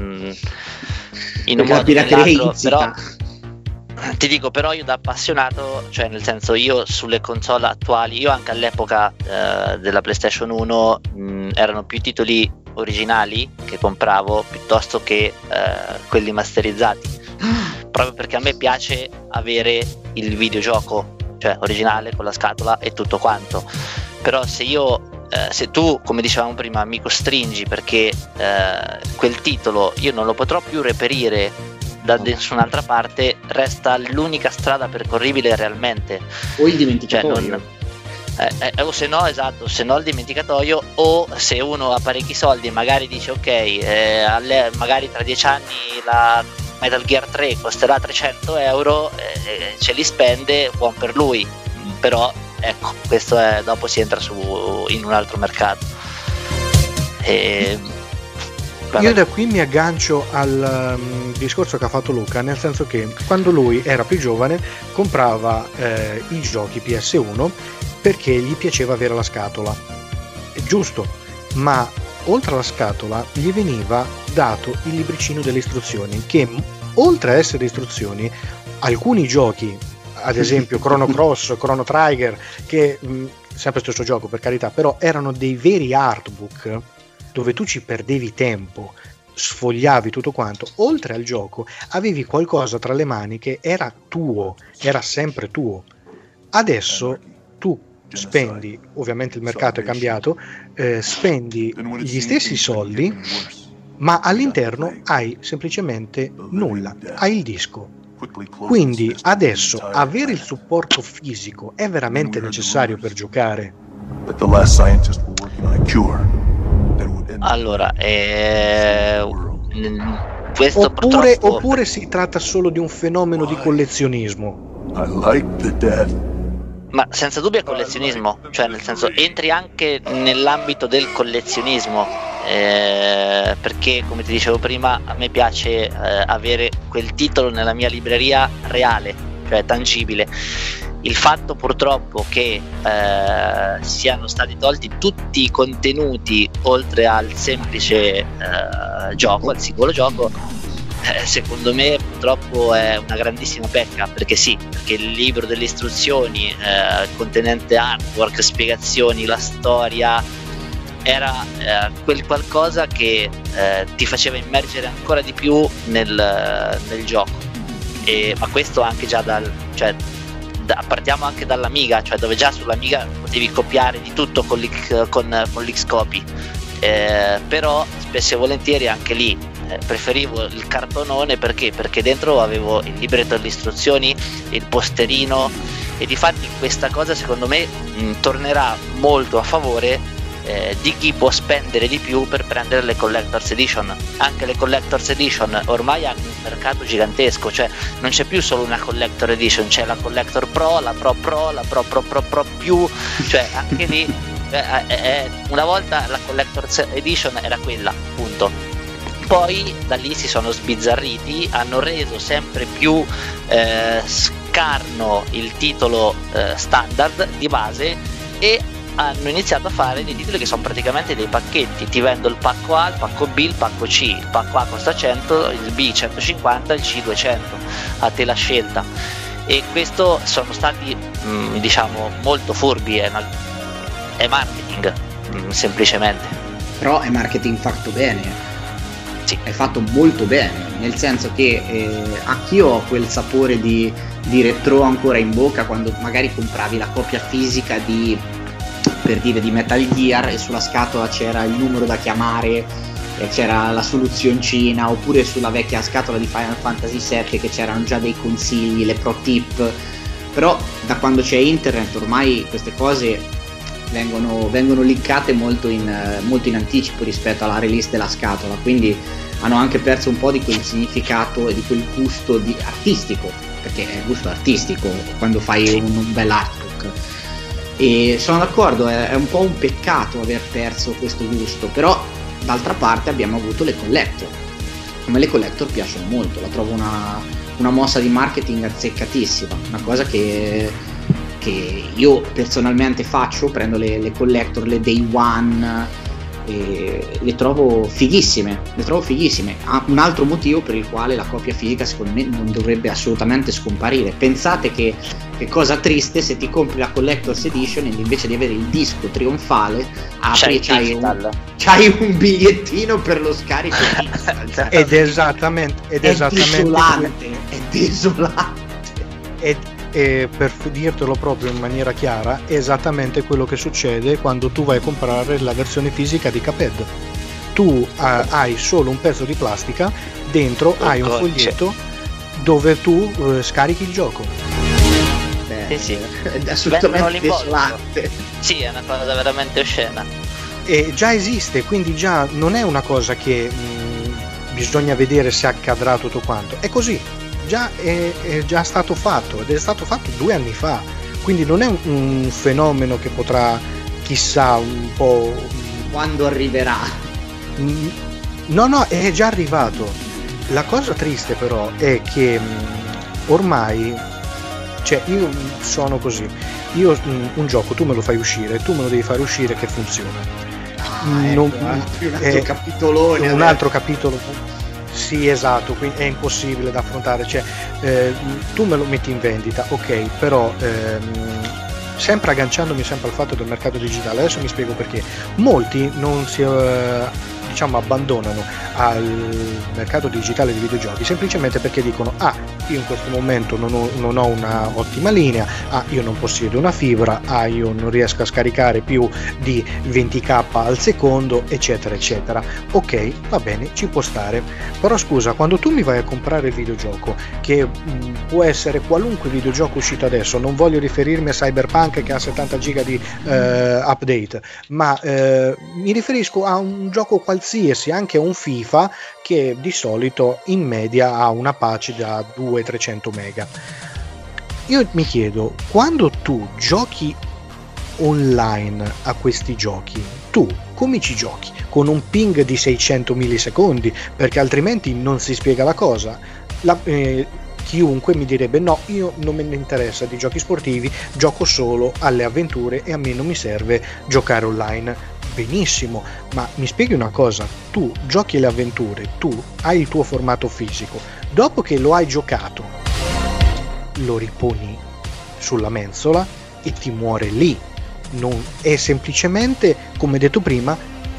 in un modo, la pirateria però ti dico, però io da appassionato, cioè nel senso io sulle console attuali, io anche all'epoca eh, della PlayStation uno mh, erano più titoli originali che compravo piuttosto che eh, quelli masterizzati, proprio perché a me piace avere il videogioco, cioè originale con la scatola e tutto quanto. Però se io eh, se tu, come dicevamo prima, mi costringi perché eh, quel titolo io non lo potrò più reperire da nessun'altra parte, resta l'unica strada percorribile realmente, o il dimenticatoio, cioè, non, Eh, eh, o se no, esatto, se no il dimenticatoio, o se uno ha parecchi soldi magari dice ok, eh, alle, magari tra dieci anni la Metal Gear tre costerà trecento euro, eh, ce li spende, buon per lui, però ecco, questo è, dopo si entra su in un altro mercato. E, io da qui mi aggancio al um, discorso che ha fatto Luca, nel senso che quando lui era più giovane comprava eh, i giochi P S uno perché gli piaceva avere la scatola, giusto, ma oltre alla scatola gli veniva dato il libricino delle istruzioni, che oltre a essere istruzioni, alcuni giochi, ad esempio Chrono Cross, Chrono Trigger, che mh, sempre stesso gioco per carità, però erano dei veri artbook dove tu ci perdevi tempo, sfogliavi tutto quanto, oltre al gioco avevi qualcosa tra le mani che era tuo, era sempre tuo. Adesso tu spendi, ovviamente il mercato è cambiato, eh, spendi gli stessi soldi, ma all'interno hai semplicemente nulla, hai il disco. Quindi adesso avere il supporto fisico è veramente necessario per giocare. Allora, eh, questo oppure, purtroppo... oppure si tratta solo di un fenomeno di collezionismo? I like the dead. Ma senza dubbio è collezionismo, cioè nel senso entri anche nell'ambito del collezionismo, eh, perché come ti dicevo prima a me piace eh, avere quel titolo nella mia libreria reale, cioè tangibile. Il fatto purtroppo che eh, siano stati tolti tutti i contenuti oltre al semplice eh, gioco, al singolo gioco, secondo me purtroppo è una grandissima pecca, perché sì, perché il libro delle istruzioni eh, contenente artwork, spiegazioni, la storia era eh, quel qualcosa che eh, ti faceva immergere ancora di più nel, nel gioco. E, ma questo anche già dal, cioè da, partiamo anche dall'Amiga, cioè dove già sull'Amiga potevi copiare di tutto con, l'X, con, con l'Xcopy, eh, però spesso e volentieri anche lì preferivo il cartonone, perché perché dentro avevo il libretto delle istruzioni, il posterino, e difatti questa cosa secondo me mh, tornerà molto a favore eh, di chi può spendere di più per prendere le Collector's Edition. Anche le Collector's Edition ormai hanno un mercato gigantesco, cioè non c'è più solo una Collector Edition, c'è la Collector Pro, la Pro Pro, la Pro Pro Pro Pro più, cioè anche lì una volta la Collector's Edition era quella, punto. Poi da lì si sono sbizzarriti, hanno reso sempre più eh, scarno il titolo eh, standard di base e hanno iniziato a fare dei titoli che sono praticamente dei pacchetti: ti vendo il pacco A, il pacco B, il pacco C, il pacco A costa cento, il B centocinquanta, il C duecento, a te la scelta. E questo sono stati mh, diciamo molto furbi, eh, ma è marketing, semplicemente. Però è marketing fatto bene, sì. È fatto molto bene, nel senso che eh, anch'io ho quel sapore di, di retro ancora in bocca quando magari compravi la copia fisica di, per dire, di Metal Gear, e sulla scatola c'era il numero da chiamare, e c'era la soluzioncina, oppure sulla vecchia scatola di Final Fantasy sette che c'erano già dei consigli, le pro tip. Però da quando c'è internet ormai queste cose vengono, vengono linkate molto in, molto in anticipo rispetto alla release della scatola, quindi hanno anche perso un po' di quel significato e di quel gusto di, artistico, perché è gusto artistico quando fai un, un bel artbook. E sono d'accordo, è, è un po' un peccato aver perso questo gusto, però d'altra parte abbiamo avuto le collector. A me le collector piacciono molto, la trovo una, una mossa di marketing azzeccatissima, una cosa che... che io personalmente faccio, prendo le, le collector, le day one, e le trovo fighissime, le trovo fighissime. Un altro motivo per il quale la copia fisica secondo me non dovrebbe assolutamente scomparire. Pensate che, che cosa triste se ti compri la Collector's Edition e invece di avere il disco trionfale apri e c'hai un, c'hai un bigliettino per lo scarico digital. Ed esattamente, ed è esattamente desolante, è desolante. Ed... E per dirtelo proprio in maniera chiara, è esattamente quello che succede quando tu vai a comprare la versione fisica di Cuphead. Tu ah, hai solo un pezzo di plastica, dentro oh, hai un col- foglietto c'è. dove tu eh, scarichi il gioco. Beh, eh sì. È assolutamente desolante. Sì, è una cosa veramente oscena. E già esiste, quindi già non è una cosa che mh, bisogna vedere se accadrà tutto quanto. È così. Già è, è già stato fatto, ed è stato fatto due anni fa, quindi non è un, un fenomeno che potrà chissà un po' quando arriverà. No, no, è già arrivato. La cosa triste però è che ormai, cioè, io sono così, io un gioco tu me lo fai uscire, tu me lo devi fare uscire che funziona. Ah, non, ecco, un altro capitolone, un altro capitolo. Sì, esatto, quindi è impossibile da affrontare, cioè eh, tu me lo metti in vendita, ok, però ehm, sempre agganciandomi sempre al fatto del mercato digitale, adesso mi spiego perché molti non si eh, diciamo abbandonano al mercato digitale dei videogiochi semplicemente perché dicono: ah, io in questo momento non ho, non ho una ottima linea, ah, io non possiedo una fibra, ah, io non riesco a scaricare più di ventimila al secondo, eccetera eccetera. Ok, va bene, ci può stare, però scusa, quando tu mi vai a comprare il videogioco, che mh, può essere qualunque videogioco uscito adesso, non voglio riferirmi a Cyberpunk che ha settanta giga di eh, update, ma eh, mi riferisco a un gioco qualsiasi, anche a un FIFA che di solito in media ha una patch da duecento trecento mega. Io mi chiedo, quando tu giochi online a questi giochi, tu come ci giochi? Con un ping di seicento millisecondi, perché altrimenti non si spiega la cosa. La, eh, chiunque mi direbbe: no, io non me ne interessa di giochi sportivi, gioco solo alle avventure e a me non mi serve giocare online. Benissimo, ma mi spieghi una cosa, tu giochi le avventure, tu hai il tuo formato fisico, dopo che lo hai giocato lo riponi sulla mensola e ti muore lì. Non è semplicemente, come detto prima,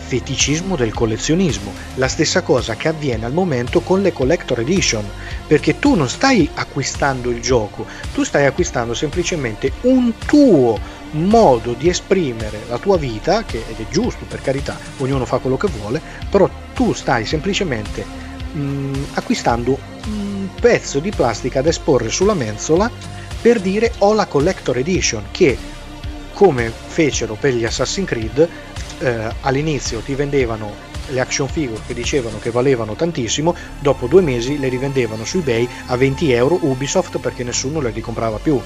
feticismo del collezionismo, la stessa cosa che avviene al momento con le Collector Edition, perché tu non stai acquistando il gioco, tu stai acquistando semplicemente un tuo modo di esprimere la tua vita, che ed è giusto, per carità, ognuno fa quello che vuole, però tu stai semplicemente mh, acquistando un pezzo di plastica da esporre sulla mensola per dire ho la Collector Edition che, come fecero per gli Assassin's Creed, eh, all'inizio ti vendevano le action figure che dicevano che valevano tantissimo, dopo due mesi le rivendevano su eBay a venti euro Ubisoft perché nessuno le ricomprava più.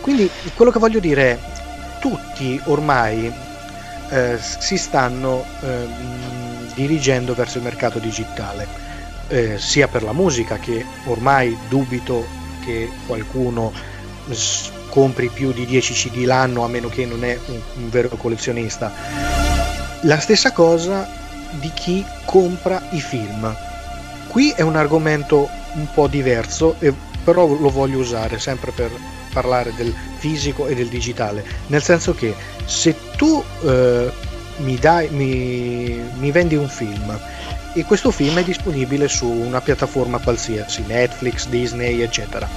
Quindi quello che voglio dire è, tutti ormai eh, si stanno eh, dirigendo verso il mercato digitale, eh, sia per la musica, che ormai dubito che qualcuno s- compri più di dieci C D l'anno, a meno che non è un, un vero collezionista. La stessa cosa di chi compra i film. Qui è un argomento un po' diverso, e, però lo voglio usare sempre per parlare del fisico e del digitale, nel senso che se tu eh, mi, dai, mi, mi vendi un film e questo film è disponibile su una piattaforma qualsiasi, Netflix, Disney eccetera,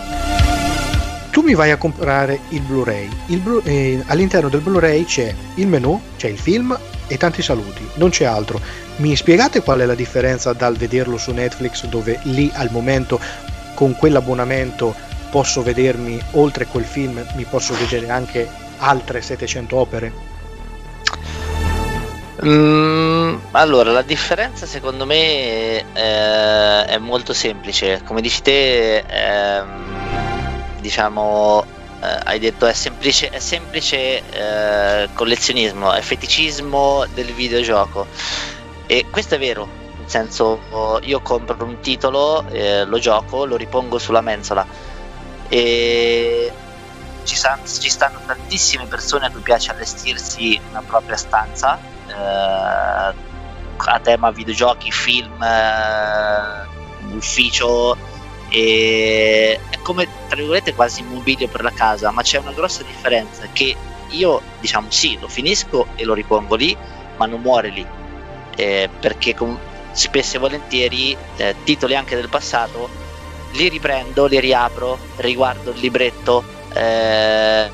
tu mi vai a comprare il Blu-ray, il Blu- eh, all'interno del Blu-ray c'è il menu, c'è il film e tanti saluti, non c'è altro. Mi spiegate qual è la differenza dal vederlo su Netflix, dove lì al momento con quell'abbonamento posso vedermi, oltre quel film mi posso vedere anche altre settecento opere? Mm, allora la differenza secondo me eh, è molto semplice, come dici te, eh, diciamo eh, hai detto è semplice, è semplice eh, collezionismo, è feticismo del videogioco, e questo è vero. Nel senso, io compro un titolo, eh, lo gioco, lo ripongo sulla mensola, e ci, san, ci stanno tantissime persone a cui piace allestirsi una propria stanza eh, a tema videogiochi, film, eh, ufficio, e è come tra virgolette quasi un mobilio per la casa. Ma c'è una grossa differenza, che io diciamo sì, lo finisco e lo ripongo lì, ma non muore lì, eh, perché com- spesso e volentieri eh, titoli anche del passato li riprendo, li riapro, riguardo il libretto, eh, eh,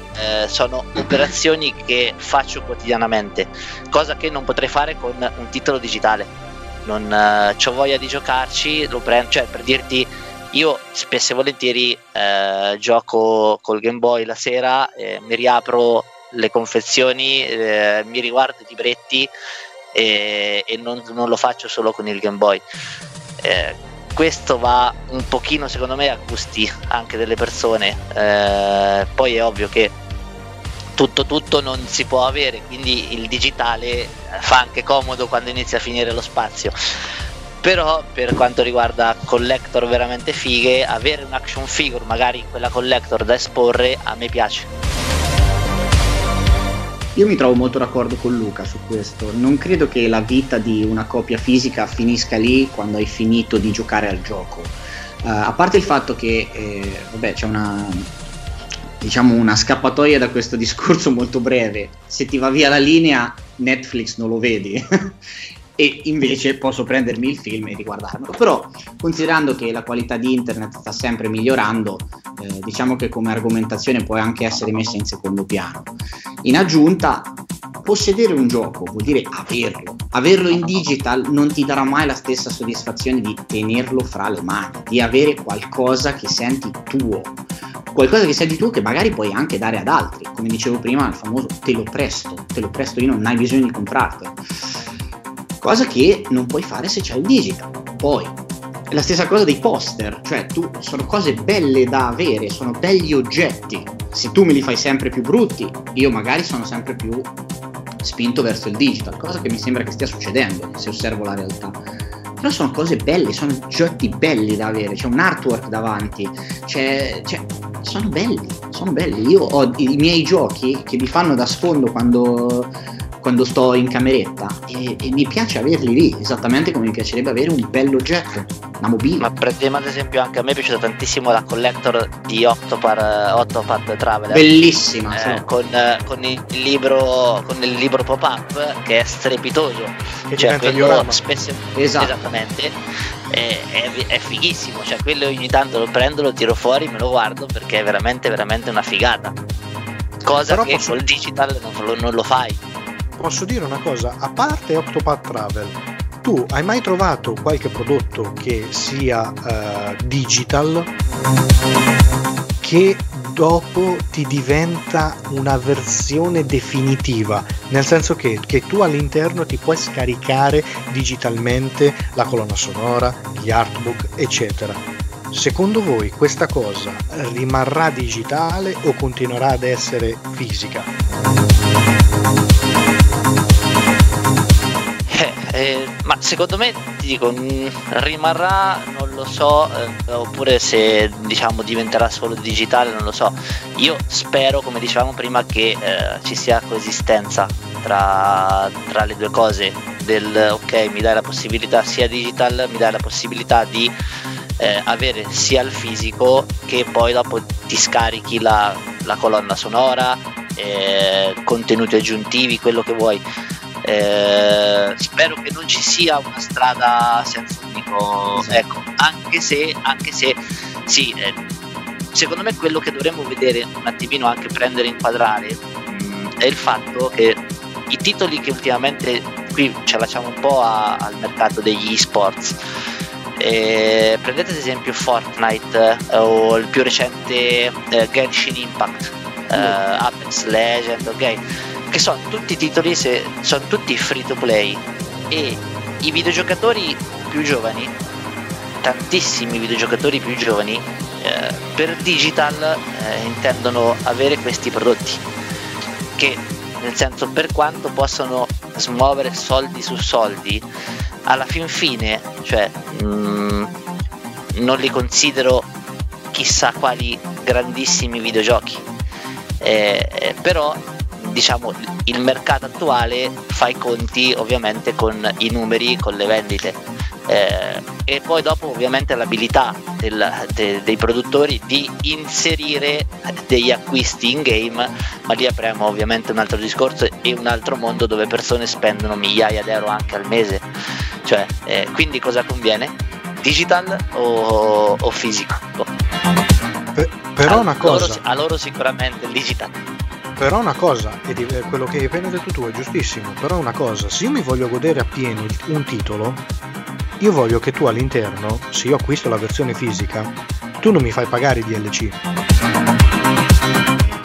sono operazioni che faccio quotidianamente, cosa che non potrei fare con un titolo digitale. Non eh, c'ho voglia di giocarci, lo prendo, cioè per dirti, io spesso e volentieri eh, gioco col Game Boy la sera, eh, mi riapro le confezioni, eh, mi riguardo i libretti, eh, e non, non lo faccio solo con il Game Boy. Eh, questo va un pochino secondo me a gusti anche delle persone, eh, poi è ovvio che tutto tutto non si può avere, quindi il digitale fa anche comodo quando inizia a finire lo spazio. Però per quanto riguarda collector veramente fighe, avere un action figure magari in quella collector da esporre, a me piace. Io mi trovo molto d'accordo con Luca su questo, non credo che la vita di una copia fisica finisca lì quando hai finito di giocare al gioco, uh, a parte il fatto che eh, vabbè, c'è una, diciamo, una scappatoia da questo discorso molto breve: se ti va via la linea Netflix non lo vedi e invece posso prendermi il film e riguardarmelo. Però considerando che la qualità di internet sta sempre migliorando, eh, diciamo che come argomentazione può anche essere messa in secondo piano. In aggiunta, possedere un gioco vuol dire averlo averlo in digital, non ti darà mai la stessa soddisfazione di tenerlo fra le mani, di avere qualcosa che senti tuo, qualcosa che senti tu, che magari puoi anche dare ad altri, come dicevo prima, il famoso te lo presto te lo presto io, non hai bisogno di comprartelo, cosa che non puoi fare se c'è il digital. Poi è la stessa cosa dei poster, cioè tu, sono cose belle da avere, sono belli oggetti, se tu me li fai sempre più brutti, io magari sono sempre più spinto verso il digital, cosa che mi sembra che stia succedendo se osservo la realtà. Però sono cose belle, sono oggetti belli da avere, c'è un artwork davanti, c'è, c'è, sono belli, sono belli. Io ho i miei giochi che mi fanno da sfondo quando... quando sto in cameretta, e, e mi piace averli lì, esattamente come mi piacerebbe avere un bell'oggetto, una mobile. Ma prendiamo ad esempio, anche a me è piaciuta tantissimo la collector di Octopath, Octopath Traveler, bellissima, eh, sì. con, con il libro con il libro pop-up che è strepitoso, che cioè quello spesso, esatto. esattamente è, è, è fighissimo, cioè quello ogni tanto lo prendo, lo tiro fuori, me lo guardo, perché è veramente veramente una figata, cosa Però che posso... col digital non lo, non lo fai. Posso dire una cosa, a parte Octopath Travel, Tu hai mai trovato qualche prodotto che sia uh, digital che dopo ti diventa una versione definitiva, nel senso che, che tu all'interno ti puoi scaricare digitalmente la colonna sonora, gli artbook, eccetera? Secondo voi questa cosa rimarrà digitale o continuerà ad essere fisica? Eh, eh, ma secondo me, ti dico, rimarrà, non lo so, eh, oppure se diciamo diventerà solo digitale, non lo so. Io spero, come dicevamo prima, che eh, ci sia coesistenza tra, tra le due cose, del ok, mi dai la possibilità sia digital, mi dai la possibilità di Eh, avere sia il fisico che poi dopo ti scarichi la, la colonna sonora, eh, contenuti aggiuntivi, quello che vuoi. Eh, spero che non ci sia una strada senza unico, ecco, anche se anche se sì, eh, secondo me quello che dovremmo vedere un attimino, anche prendere e inquadrare, mh, è il fatto che i titoli che ultimamente qui ce lasciamo un po' a, al mercato degli esports. Eh, prendete ad esempio Fortnite eh, o il più recente eh, Genshin Impact, eh, mm. Apex Legend, ok, che sono tutti titoli, se, sono tutti free to play, e i videogiocatori più giovani, tantissimi videogiocatori più giovani, eh, per digital eh, intendono avere questi prodotti che, nel senso, per quanto possono smuovere soldi su soldi, alla fin fine, cioè, mh, non li considero chissà quali grandissimi videogiochi, eh, eh, però diciamo il mercato attuale fa i conti ovviamente con i numeri, con le vendite, eh, e poi dopo ovviamente l'abilità del, de, dei produttori di inserire degli acquisti in game, ma lì apriamo ovviamente un altro discorso e un altro mondo dove persone spendono migliaia di euro anche al mese. Cioè, eh, quindi cosa conviene? Digital o, o fisico? Pe- però a una cosa loro, a loro sicuramente il digital. Però una cosa, e quello che hai appena detto tu è giustissimo, però una cosa, se io mi voglio godere appieno un titolo, io voglio che tu all'interno, se io acquisto la versione fisica, tu non mi fai pagare i D L C.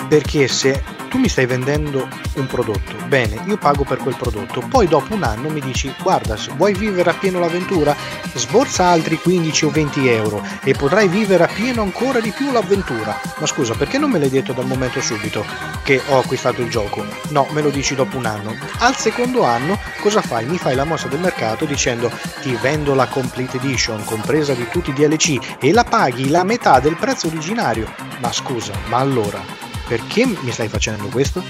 Perché se tu mi stai vendendo un prodotto, bene, io pago per quel prodotto, poi dopo un anno mi dici: guarda, se vuoi vivere appieno l'avventura, sborsa altri quindici o venti euro e potrai vivere appieno ancora di più l'avventura. Ma scusa, perché non me l'hai detto dal momento subito che ho acquistato il gioco? No, me lo dici dopo un anno. Al secondo anno cosa fai? Mi fai la mossa del mercato dicendo: ti vendo la Complete Edition compresa di tutti i D L C e la paghi la metà del prezzo originario. Ma scusa, ma allora perché mi stai facendo questo?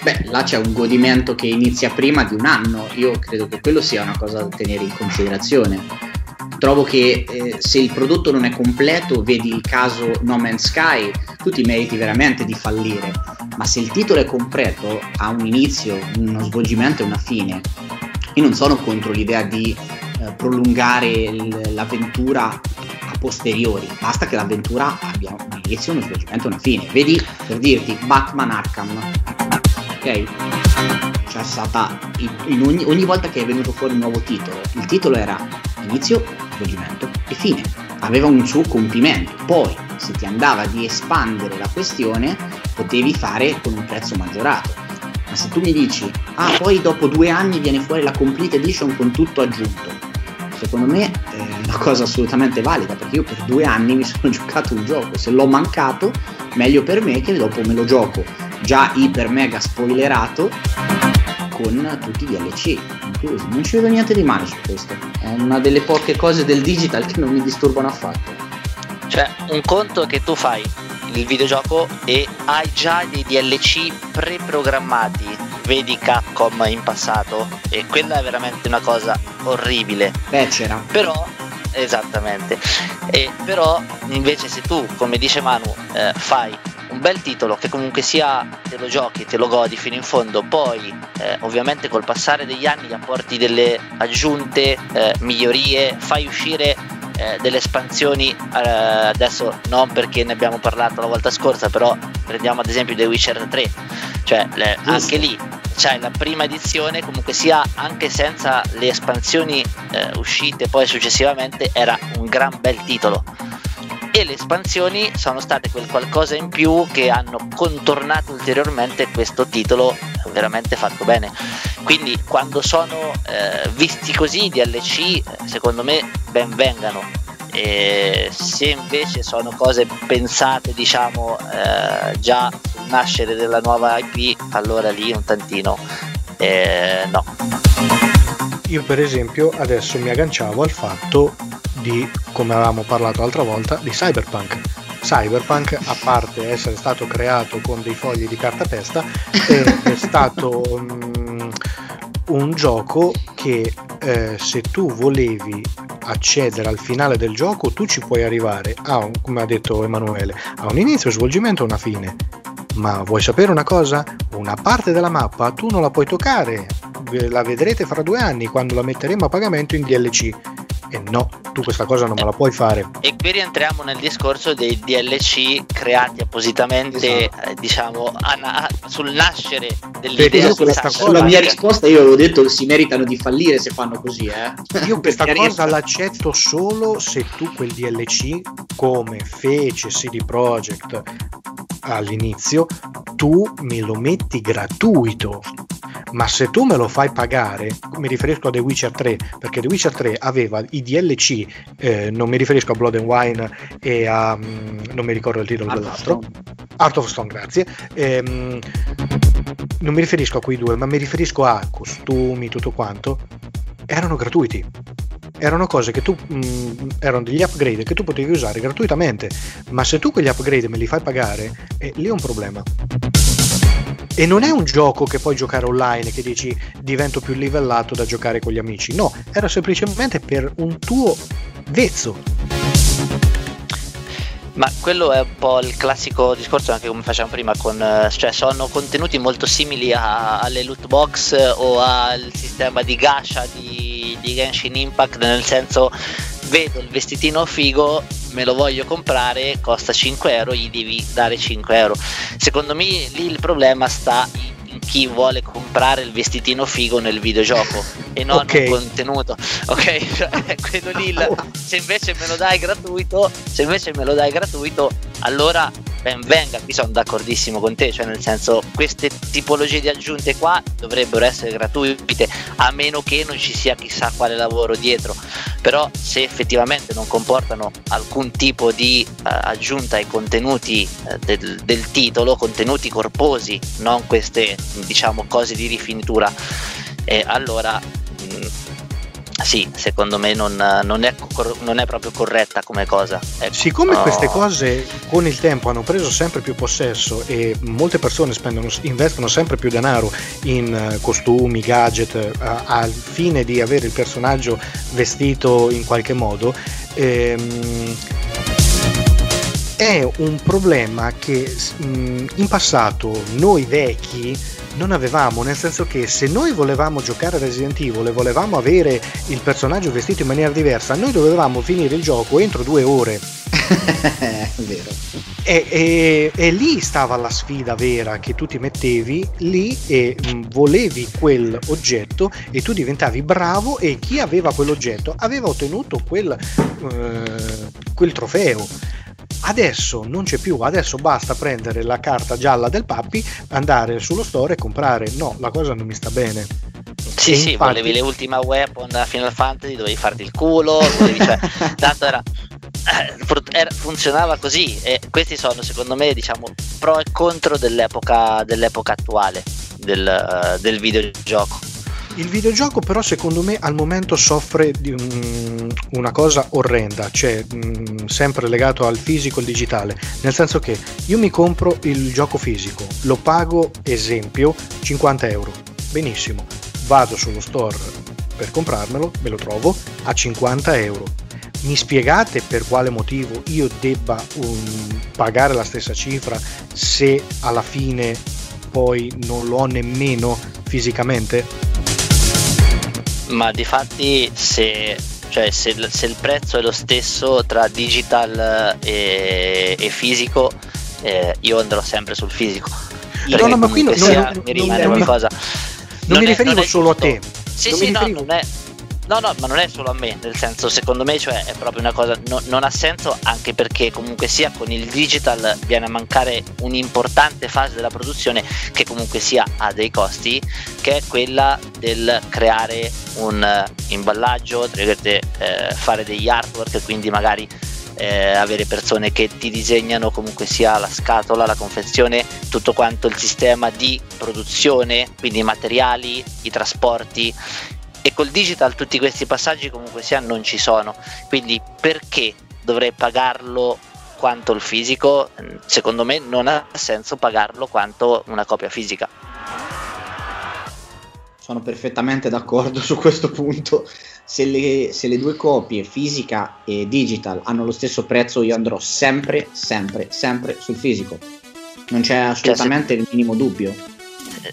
Beh, là c'è un godimento che inizia prima di un anno. Io credo che quello sia una cosa da tenere in considerazione. Trovo che eh, se il prodotto non è completo, vedi il caso No Man's Sky, tu ti meriti veramente di fallire, ma se il titolo è completo, ha un inizio, uno svolgimento e una fine. Io non sono contro l'idea di eh, prolungare l- l'avventura posteriori, basta che l'avventura abbia un inizio, uno svolgimento e una fine. Vedi, per dirti, Batman Arkham, ok? Cioè è stata in ogni, ogni volta che è venuto fuori un nuovo titolo, il titolo era inizio, svolgimento e fine, aveva un suo compimento. Poi se ti andava di espandere la questione, potevi fare con un prezzo maggiorato. Ma se tu mi dici: ah, poi dopo due anni viene fuori la Complete Edition con tutto aggiunto, secondo me è una cosa assolutamente valida, perché io per due anni mi sono giocato un gioco, se l'ho mancato meglio per me che dopo me lo gioco già iper mega spoilerato con tutti i D L C inclusi. Non ci vedo niente di male su questo, è una delle poche cose del digital che non mi disturbano affatto. Cioè, un conto che tu fai il videogioco e hai già dei D L C preprogrammati, vedi Capcom in passato, e quella è veramente una cosa orribile. Beh, c'era. Però esattamente. E però invece se tu, come dice Manu, eh, fai un bel titolo che comunque sia te lo giochi, te lo godi fino in fondo, poi eh, ovviamente col passare degli anni gli apporti delle aggiunte, eh, migliorie, fai uscire eh, delle espansioni, eh, adesso non perché ne abbiamo parlato la volta scorsa, però prendiamo ad esempio The Witcher tre, cioè le, anche lì c'hai la prima edizione, comunque sia, anche senza le espansioni eh, uscite poi successivamente, era un gran bel titolo. E le espansioni sono state quel qualcosa in più che hanno contornato ulteriormente questo titolo veramente fatto bene. Quindi quando sono eh, visti così i D L C, secondo me ben vengano. E se invece sono cose pensate, diciamo, eh, già sul nascere della nuova I P, allora lì un tantino eh, no. Io per esempio adesso mi agganciavo al fatto di, come avevamo parlato l'altra volta, di Cyberpunk. Cyberpunk, a parte essere stato creato con dei fogli di carta pesta, è, è stato um, un gioco che eh, se tu volevi accedere al finale del gioco, tu ci puoi arrivare a un, come ha detto Emanuele, a un inizio, svolgimento e una fine. Ma vuoi sapere una cosa? Una parte della mappa tu non la puoi toccare, la vedrete fra due anni quando la metteremo a pagamento in D L C. E no, tu questa cosa non me la puoi fare. E qui rientriamo nel discorso dei D L C creati appositamente, esatto, eh, diciamo na- sul nascere dell'idea. Sulla mia risposta io avevo detto che si meritano di fallire se fanno così, eh. Io questa cosa l'accetto solo se tu quel D L C, come fece C D Projekt all'inizio, tu me lo metti gratuito. Ma se tu me lo fai pagare, mi riferisco a The Witcher tre, perché The Witcher tre aveva i D L C, eh, non mi riferisco a Blood and Wine e a um, non mi ricordo il titolo Art dell'altro, Art of Stone, grazie, ehm, non mi riferisco a quei due, ma mi riferisco a costumi, tutto quanto, erano gratuiti, erano cose che tu mh, erano degli upgrade che tu potevi usare gratuitamente. Ma se tu quegli upgrade me li fai pagare, eh, lì è un problema. E non è un gioco che puoi giocare online, che dici divento più livellato da giocare con gli amici. No, era semplicemente per un tuo vezzo. Ma quello è un po' il classico discorso, anche come facciamo prima, con, cioè sono contenuti molto simili a, alle loot box o al sistema di gacha di, di Genshin Impact, nel senso vedo il vestitino figo, me lo voglio comprare, costa cinque euro, gli devi dare cinque euro. Secondo me lì il problema sta in chi vuole comprare il vestitino figo nel videogioco e non okay. il contenuto, ok? Quello lì, se invece me lo dai gratuito, se invece me lo dai gratuito, allora ben venga, qui sono d'accordissimo con te, cioè nel senso queste tipologie di aggiunte qua dovrebbero essere gratuite, a meno che non ci sia chissà quale lavoro dietro. Però se effettivamente non comportano alcun tipo di uh, aggiunta ai contenuti uh, del, del titolo, contenuti corposi, non queste diciamo cose di rifinitura, eh, allora mh, sì, secondo me non, non, è cor- non è proprio corretta come cosa, ecco. Siccome oh. queste cose con il tempo hanno preso sempre più possesso e molte persone spendono, investono sempre più denaro in uh, costumi, gadget, uh, al fine di avere il personaggio vestito in qualche modo, ehm, è un problema che mh, in passato noi vecchi non avevamo, nel senso che se noi volevamo giocare a Resident Evil e volevamo avere il personaggio vestito in maniera diversa, noi dovevamo finire il gioco entro due ore. Vero. E, e, e lì stava la sfida vera, che tu ti mettevi lì e mh, volevi quell'oggetto e tu diventavi bravo, e chi aveva quell'oggetto aveva ottenuto quel, eh, quel trofeo. Adesso non c'è più, adesso basta prendere la carta gialla del pappi, andare sullo store e comprare. No, la cosa non mi sta bene. Sì, e sì, infatti... volevi le ultima weapon da Final Fantasy, dovevi farti il culo, volevi, cioè, tanto era, era, funzionava così. E questi sono secondo me diciamo pro e contro dell'epoca, dell'epoca attuale del, uh, del videogioco. Il videogioco però secondo me al momento soffre di um, una cosa orrenda, cioè um, sempre legato al fisico e al digitale, nel senso che io mi compro il gioco fisico, lo pago esempio cinquanta euro, benissimo, vado sullo store per comprarmelo, me lo trovo a cinquanta euro, mi spiegate per quale motivo io debba um, pagare la stessa cifra se alla fine poi non lo ho nemmeno fisicamente? Ma difatti se, cioè se, se il prezzo è lo stesso tra digital e, e fisico, eh, io andrò sempre sul fisico, perché no, no, ma qui non, sia, non, mi rimane non, qualcosa. No. non, non mi è, riferivo non solo tutto. a te. Sì, non sì, no, non è... No, no, ma non è solo a me, nel senso, secondo me, cioè, è proprio una cosa, no, non ha senso, anche perché comunque sia con il digital viene a mancare un'importante fase della produzione che comunque sia ha dei costi, che è quella del creare un imballaggio, eh, fare degli artwork, quindi magari eh, avere persone che ti disegnano comunque sia la scatola, la confezione, tutto quanto il sistema di produzione, quindi i materiali, i trasporti. E col digital tutti questi passaggi comunque sia non ci sono, quindi perché dovrei pagarlo quanto il fisico? Secondo me non ha senso pagarlo quanto una copia fisica. Sono perfettamente d'accordo su questo punto. Se le, se le due copie, fisica e digital, hanno lo stesso prezzo, io andrò sempre, sempre, sempre sul fisico. Non c'è assolutamente cioè, se... il minimo dubbio.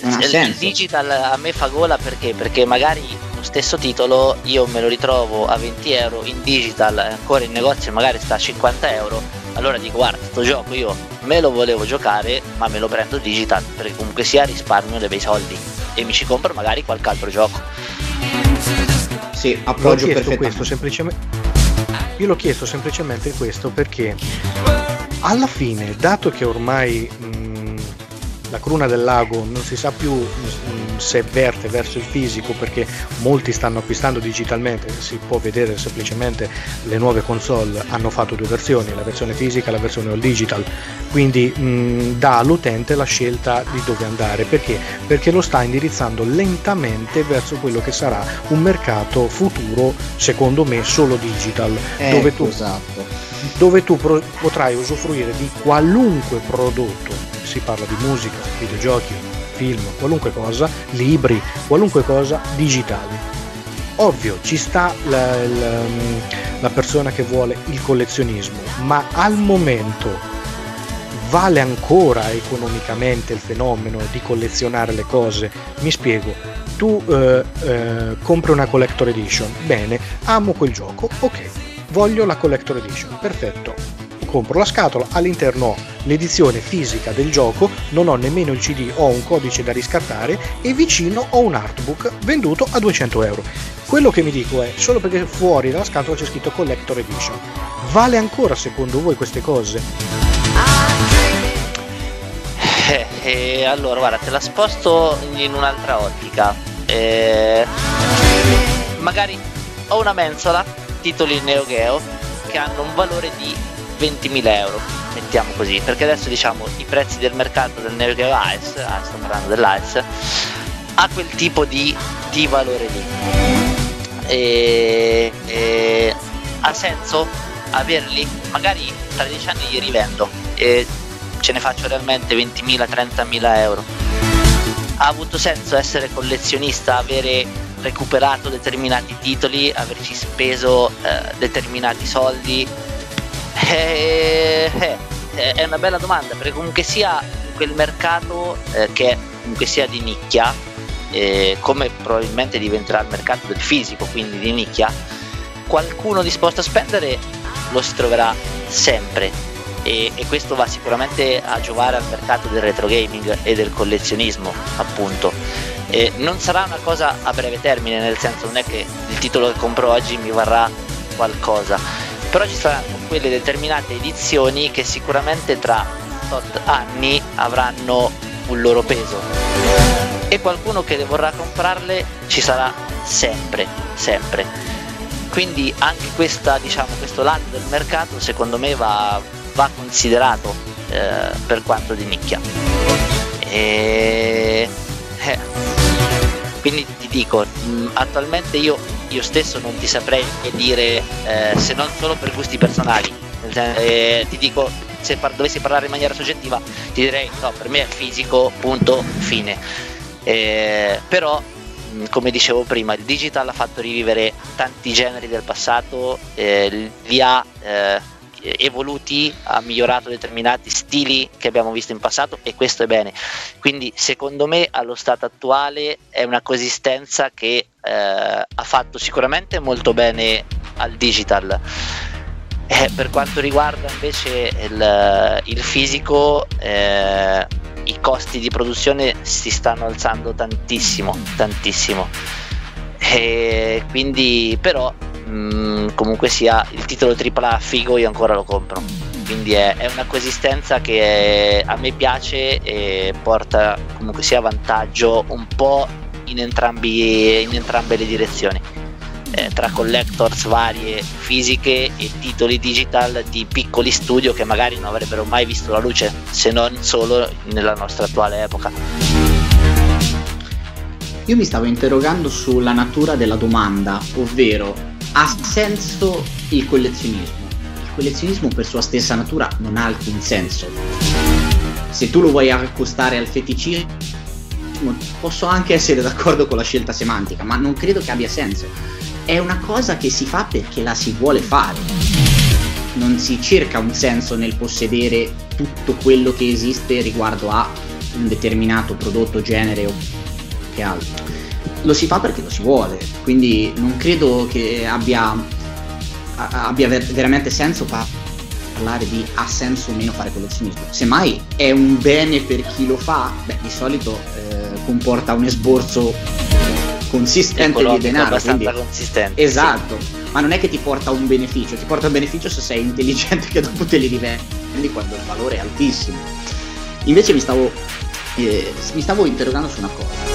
Non ha senso. Il digital a me fa gola perché? Perché magari... stesso titolo io me lo ritrovo a venti euro in digital, ancora in negozio magari sta a cinquanta euro, allora dico guarda, sto gioco io me lo volevo giocare ma me lo prendo digital perché comunque sia risparmio dei bei soldi e mi ci compro magari qualche altro gioco. Sì, appoggio per questo semplicemente. Io l'ho chiesto semplicemente questo perché alla fine, dato che ormai mh, la cruna del lago non si sa più mh, se verte verso il fisico perché molti stanno acquistando digitalmente, si può vedere semplicemente le nuove console hanno fatto due versioni, la versione fisica e la versione all digital, quindi mh, dà all'utente la scelta di dove andare, perché? Perché lo sta indirizzando lentamente verso quello che sarà un mercato futuro, secondo me, solo digital, eh, dove tu, esatto. dove tu pro- potrai usufruire di qualunque prodotto. Si parla di musica, videogiochi, film, qualunque cosa, libri, qualunque cosa digitale. Ovvio, ci sta la, la, la persona che vuole il collezionismo, ma al momento vale ancora economicamente il fenomeno di collezionare le cose? Mi spiego, tu eh, eh, compri una collector edition, bene, amo quel gioco, ok, voglio la collector edition, perfetto. Compro la scatola, all'interno ho l'edizione fisica del gioco, non ho nemmeno il C D, ho un codice da riscattare e vicino ho un artbook venduto a duecento euro. Quello che mi dico è, solo perché fuori dalla scatola c'è scritto Collector Edition, vale ancora secondo voi queste cose? Eh, eh, allora guarda, te la sposto in un'altra ottica, eh, magari ho una mensola, titoli Neo Geo, che hanno un valore di ventimila euro, mettiamo così, perché adesso diciamo i prezzi del mercato del Neo Geo Ice, ah, sto parlando dell'Ice, ha quel tipo di, di valore lì, e, e, ha senso averli? Magari tra dieci anni li rivendo e ce ne faccio realmente ventimila trentamila euro. Ha avuto senso essere collezionista, avere recuperato determinati titoli, averci speso eh, determinati soldi? Eh, eh, eh, è una bella domanda, perché comunque sia quel mercato eh, che comunque sia di nicchia, eh, come probabilmente diventerà il mercato del fisico, quindi di nicchia, qualcuno disposto a spendere lo si troverà sempre, e, e questo va sicuramente a giovare al mercato del retro gaming e del collezionismo, appunto. Eh, non sarà una cosa a breve termine, nel senso non è che il titolo che compro oggi mi varrà qualcosa, però ci saranno quelle determinate edizioni che sicuramente tra tot anni avranno un loro peso e qualcuno che vorrà comprarle ci sarà sempre, sempre. Quindi anche questa, diciamo, questo lato del mercato secondo me va, va considerato eh, per quanto di nicchia. E... Eh. Quindi ti dico, attualmente io io stesso non ti saprei dire eh, se non solo per gusti personali, eh, ti dico, se par- dovessi parlare in maniera soggettiva ti direi no, per me è fisico, punto, fine, eh, però come dicevo prima il digital ha fatto rivivere tanti generi del passato, eh, li ha eh, evoluti, ha migliorato determinati stili che abbiamo visto in passato e questo è bene, quindi secondo me allo stato attuale è una coesistenza che eh, ha fatto sicuramente molto bene al digital. Eh, per quanto riguarda invece il, il fisico, eh, i, costi di produzione si stanno alzando tantissimo, tantissimo. E quindi però mh, comunque sia il titolo tripla A figo io ancora lo compro, quindi è, è una coesistenza che a me piace e porta comunque sia vantaggio un po' in entrambi in entrambe le direzioni, eh, tra collectors varie fisiche e titoli digital di piccoli studio che magari non avrebbero mai visto la luce se non solo nella nostra attuale epoca. Io mi stavo interrogando sulla natura della domanda, ovvero ha senso il collezionismo? Il collezionismo per sua stessa natura non ha alcun senso. Se tu lo vuoi accostare al feticismo, posso anche essere d'accordo con la scelta semantica, ma non credo che abbia senso. È una cosa che si fa perché la si vuole fare. Non si cerca un senso nel possedere tutto quello che esiste riguardo a un determinato prodotto, genere o che altro. Lo si fa perché lo si vuole, quindi non credo che abbia a, abbia ver- veramente senso pa- parlare di ha senso o meno fare collezionismo. Semmai è un bene per chi lo fa, beh, di solito eh, comporta un esborso consistente di denaro, abbastanza quindi... consistente. Esatto, sì. Ma non è che ti porta un beneficio, ti porta un beneficio se sei intelligente che dopo te li rivendi quando il valore è altissimo. Invece mi stavo eh, mi stavo interrogando su una cosa.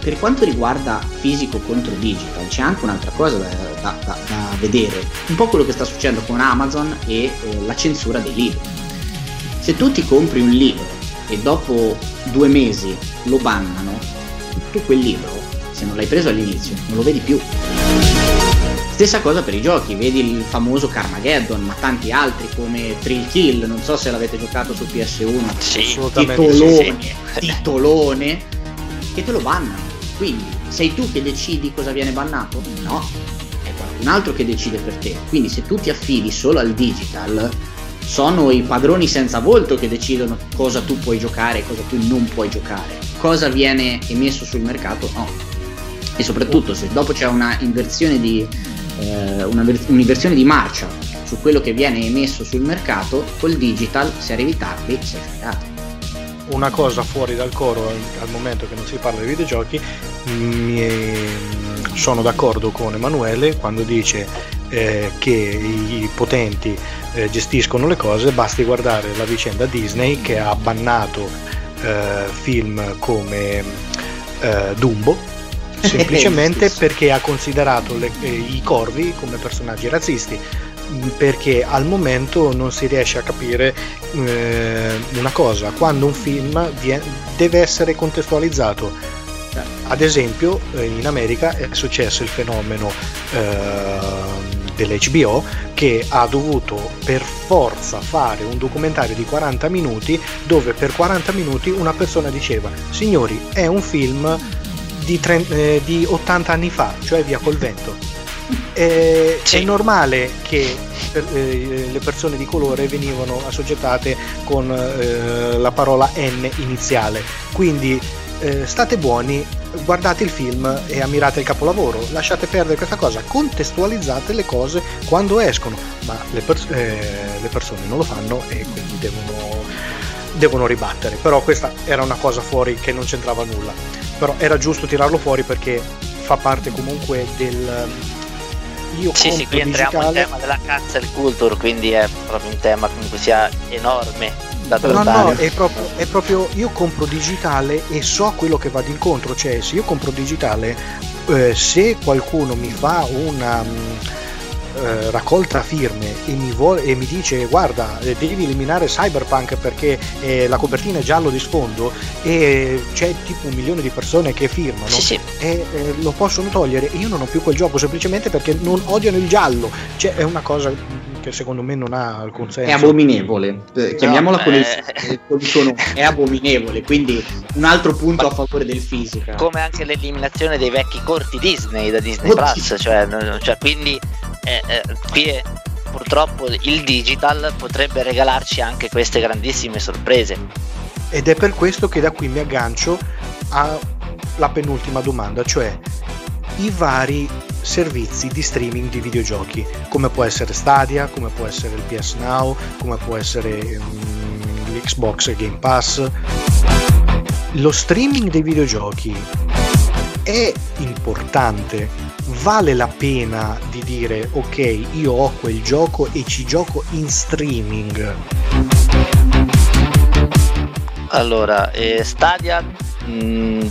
Per quanto riguarda fisico contro digital, c'è anche un'altra cosa da, da, da, da vedere, un po' quello che sta succedendo con Amazon e eh, la censura dei libri. Se tu ti compri un libro e dopo due mesi lo bannano, tu quel libro, se non l'hai preso all'inizio, non lo vedi più. Stessa cosa per i giochi, vedi il famoso Carmageddon, ma tanti altri come Thrill Kill, non so se l'avete giocato su P S uno, sì, titolone, sì, sì. titolone, che te lo bannano. Quindi sei tu che decidi cosa viene bannato? No, è qualcun altro che decide per te. Quindi se tu ti affidi solo al digital, sono i padroni senza volto che decidono cosa tu puoi giocare e cosa tu non puoi giocare, cosa viene emesso sul mercato no. E soprattutto se dopo c'è una inversione di eh, una ver- un'inversione di marcia su quello che viene emesso sul mercato, col digital se arrivi tardi sei fregato. Una cosa fuori dal coro al momento che non si parla di videogiochi, sono d'accordo con Emanuele quando dice eh, che i potenti eh, gestiscono le cose. Basti guardare la vicenda Disney che ha bannato eh, film come eh, Dumbo semplicemente perché ha considerato le, eh, i corvi come personaggi razzisti, perché al momento non si riesce a capire eh, una cosa, quando un film viene, deve essere contestualizzato. Ad esempio in America è successo il fenomeno eh, dell'H B O che ha dovuto per forza fare un documentario di quaranta minuti dove per quaranta minuti una persona diceva: signori, è un film di, trenta, eh, di ottanta anni fa, cioè Via col vento. Eh, sì. È normale che eh, le persone di colore venivano assoggettate con eh, la parola N iniziale, quindi eh, state buoni, guardate il film e ammirate il capolavoro, lasciate perdere questa cosa, contestualizzate le cose quando escono, ma le, pers- eh, le persone non lo fanno e quindi devono, devono ribattere. Però questa era una cosa fuori che non c'entrava nulla, però era giusto tirarlo fuori perché fa parte comunque del... Io sì, sì, qui entriamo nel tema della cancel culture, quindi è proprio un tema comunque sia enorme da trattare. No, no, è proprio, è proprio io compro digitale e so quello che vado incontro, cioè se io compro digitale, eh, se qualcuno mi fa una eh, raccolta firme e mi, vuole, e mi dice guarda devi eliminare Cyberpunk perché eh, la copertina è giallo di sfondo e c'è tipo un milione di persone che firmano, sì, sì. e eh, lo possono togliere e io non ho più quel gioco semplicemente perché non odiano il giallo, cioè è una cosa che secondo me non ha alcun senso, è abominevole, eh, chiamiamola no, con eh... il, il sono, è abominevole, quindi un altro punto ma... a favore del fisico, come anche l'eliminazione dei vecchi corti Disney da Disney oh, Plus sì. cioè, cioè quindi Eh, eh, qui è, purtroppo il digital potrebbe regalarci anche queste grandissime sorprese ed è per questo che da qui mi aggancio alla penultima domanda, cioè i vari servizi di streaming di videogiochi come può essere Stadia, come può essere il P S Now, come può essere um, l'Xbox Game Pass. lo streaming dei videogiochi è importante, vale la pena di dire ok, io ho quel gioco e ci gioco in streaming? Allora, eh, Stadia mh,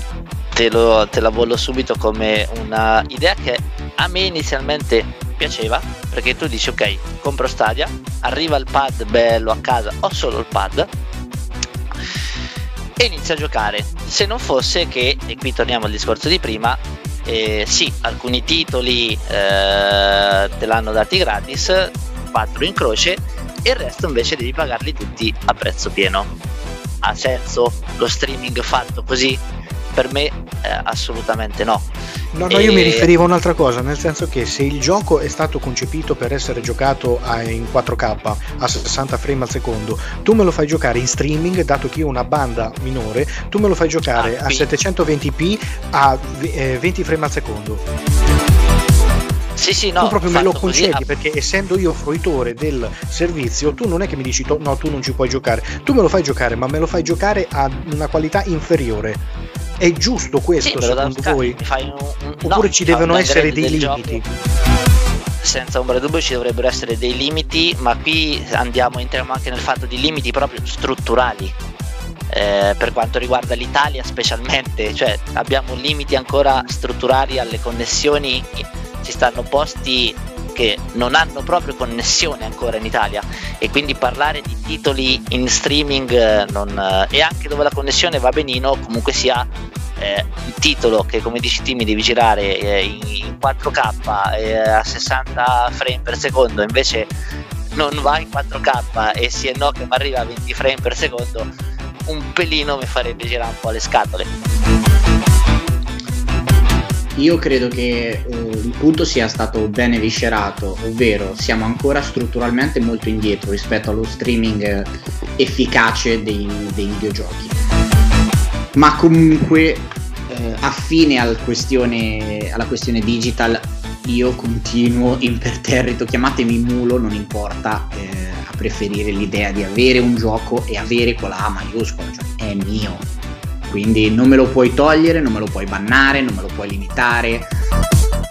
te, lo, te la volo subito come una idea che a me inizialmente piaceva, perché tu dici ok, compro Stadia, arriva il pad bello a casa, ho solo il pad e inizio a giocare. Se non fosse che, e qui torniamo al discorso di prima, eh, sì, alcuni titoli eh, te l'hanno dati gratis, quattro in croce, e il resto invece devi pagarli tutti a prezzo pieno. Ha senso lo streaming fatto così? Per me eh, assolutamente no. No, no, e... io mi riferivo a un'altra cosa, nel senso che se il gioco è stato concepito per essere giocato a, in quattro K a sessanta frame al secondo, tu me lo fai giocare in streaming, dato che io ho una banda minore, tu me lo fai giocare ah, a settecentoventiventi p a eh, venti frame al secondo. Sì, sì, no, tu proprio me lo concedi così, perché essendo io fruitore del servizio, tu non è che mi dici to- no, tu non ci puoi giocare, tu me lo fai giocare, ma me lo fai giocare a una qualità inferiore. È giusto questo, sì, secondo voi? Un, un, Oppure no, ci devono essere dei limiti? Gioco. Senza ombra di dubbio ci dovrebbero essere dei limiti, ma qui andiamo, entriamo anche nel fatto di limiti proprio strutturali, eh, per quanto riguarda l'Italia specialmente, cioè abbiamo limiti ancora strutturali alle connessioni, ci stanno posti che non hanno proprio connessione ancora in Italia, e quindi parlare di titoli in streaming non, e anche dove la connessione va benino, comunque sia eh, un titolo che, come dici tu, mi devi girare eh, in quattro K eh, a sessanta frame per secondo, invece non va in quattro K e sì e no che mi arriva a venti frame per secondo, un pelino mi farebbe girare un po' le scatole. Io credo che eh, il punto sia stato bene viscerato, ovvero siamo ancora strutturalmente molto indietro rispetto allo streaming eh, efficace dei, dei videogiochi, ma comunque eh, affine al questione, alla questione digital io continuo imperterrito, chiamatemi mulo, non importa, eh, a preferire l'idea di avere un gioco e avere con la A maiuscola, cioè è mio. Quindi non me lo puoi togliere, non me lo puoi bannare, non me lo puoi limitare.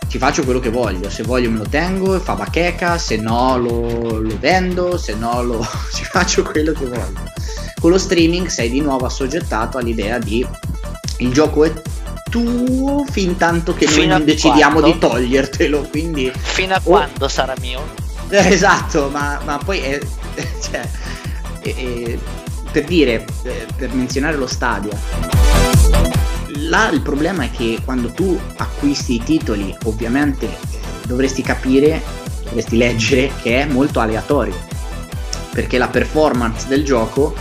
Ci faccio quello che voglio, se voglio me lo tengo, fa bacheca, se no lo, lo vendo, se no lo ci faccio quello che voglio. Con lo streaming sei di nuovo assoggettato all'idea di il gioco è tuo fin tanto che noi non decidiamo quando? Di togliertelo, quindi fino a quando oh, sarà mio? Eh, esatto, ma, ma poi è, cioè, è, è per dire, per menzionare lo Stadia, là il problema è che quando tu acquisti i titoli ovviamente dovresti capire, dovresti leggere che è molto aleatorio, perché la performance del gioco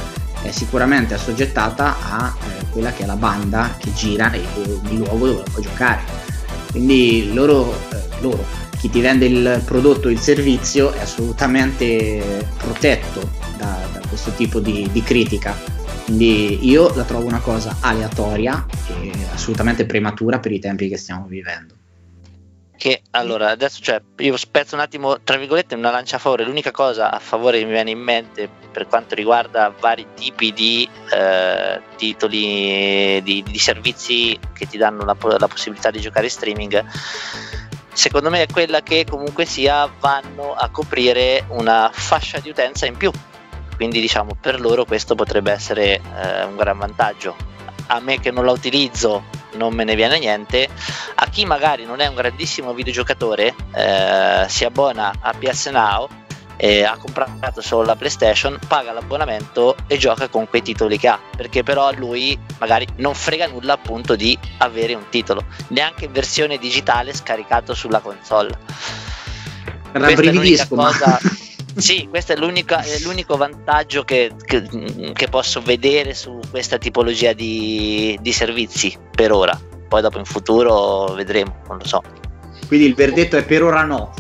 è sicuramente assoggettata a quella che è la banda che gira nel luogo dove puoi giocare, quindi loro, loro chi ti vende il prodotto, il servizio è assolutamente protetto da, da questo tipo di, di critica, quindi io la trovo una cosa aleatoria e assolutamente prematura per i tempi che stiamo vivendo. Che allora adesso, cioè, io spezzo un attimo tra virgolette una lancia a favore, l'unica cosa a favore che mi viene in mente per quanto riguarda vari tipi di eh, titoli di, di servizi che ti danno la, la possibilità di giocare in streaming, secondo me è quella che comunque sia vanno a coprire una fascia di utenza in più. Quindi diciamo per loro questo potrebbe essere eh, un gran vantaggio. A me che non la utilizzo non me ne viene niente, a chi magari non è un grandissimo videogiocatore eh, si abbona a P S Now, eh, ha comprato solo la PlayStation, paga l'abbonamento e gioca con quei titoli che ha, perché però a lui magari non frega nulla appunto di avere un titolo, neanche in versione digitale scaricato sulla console. Rabbrividisco, cosa... ma... Sì, questo è, è l'unico vantaggio che, che, che posso vedere su questa tipologia di, di servizi per ora. Poi dopo in futuro vedremo, non lo so. Quindi il verdetto è per ora no.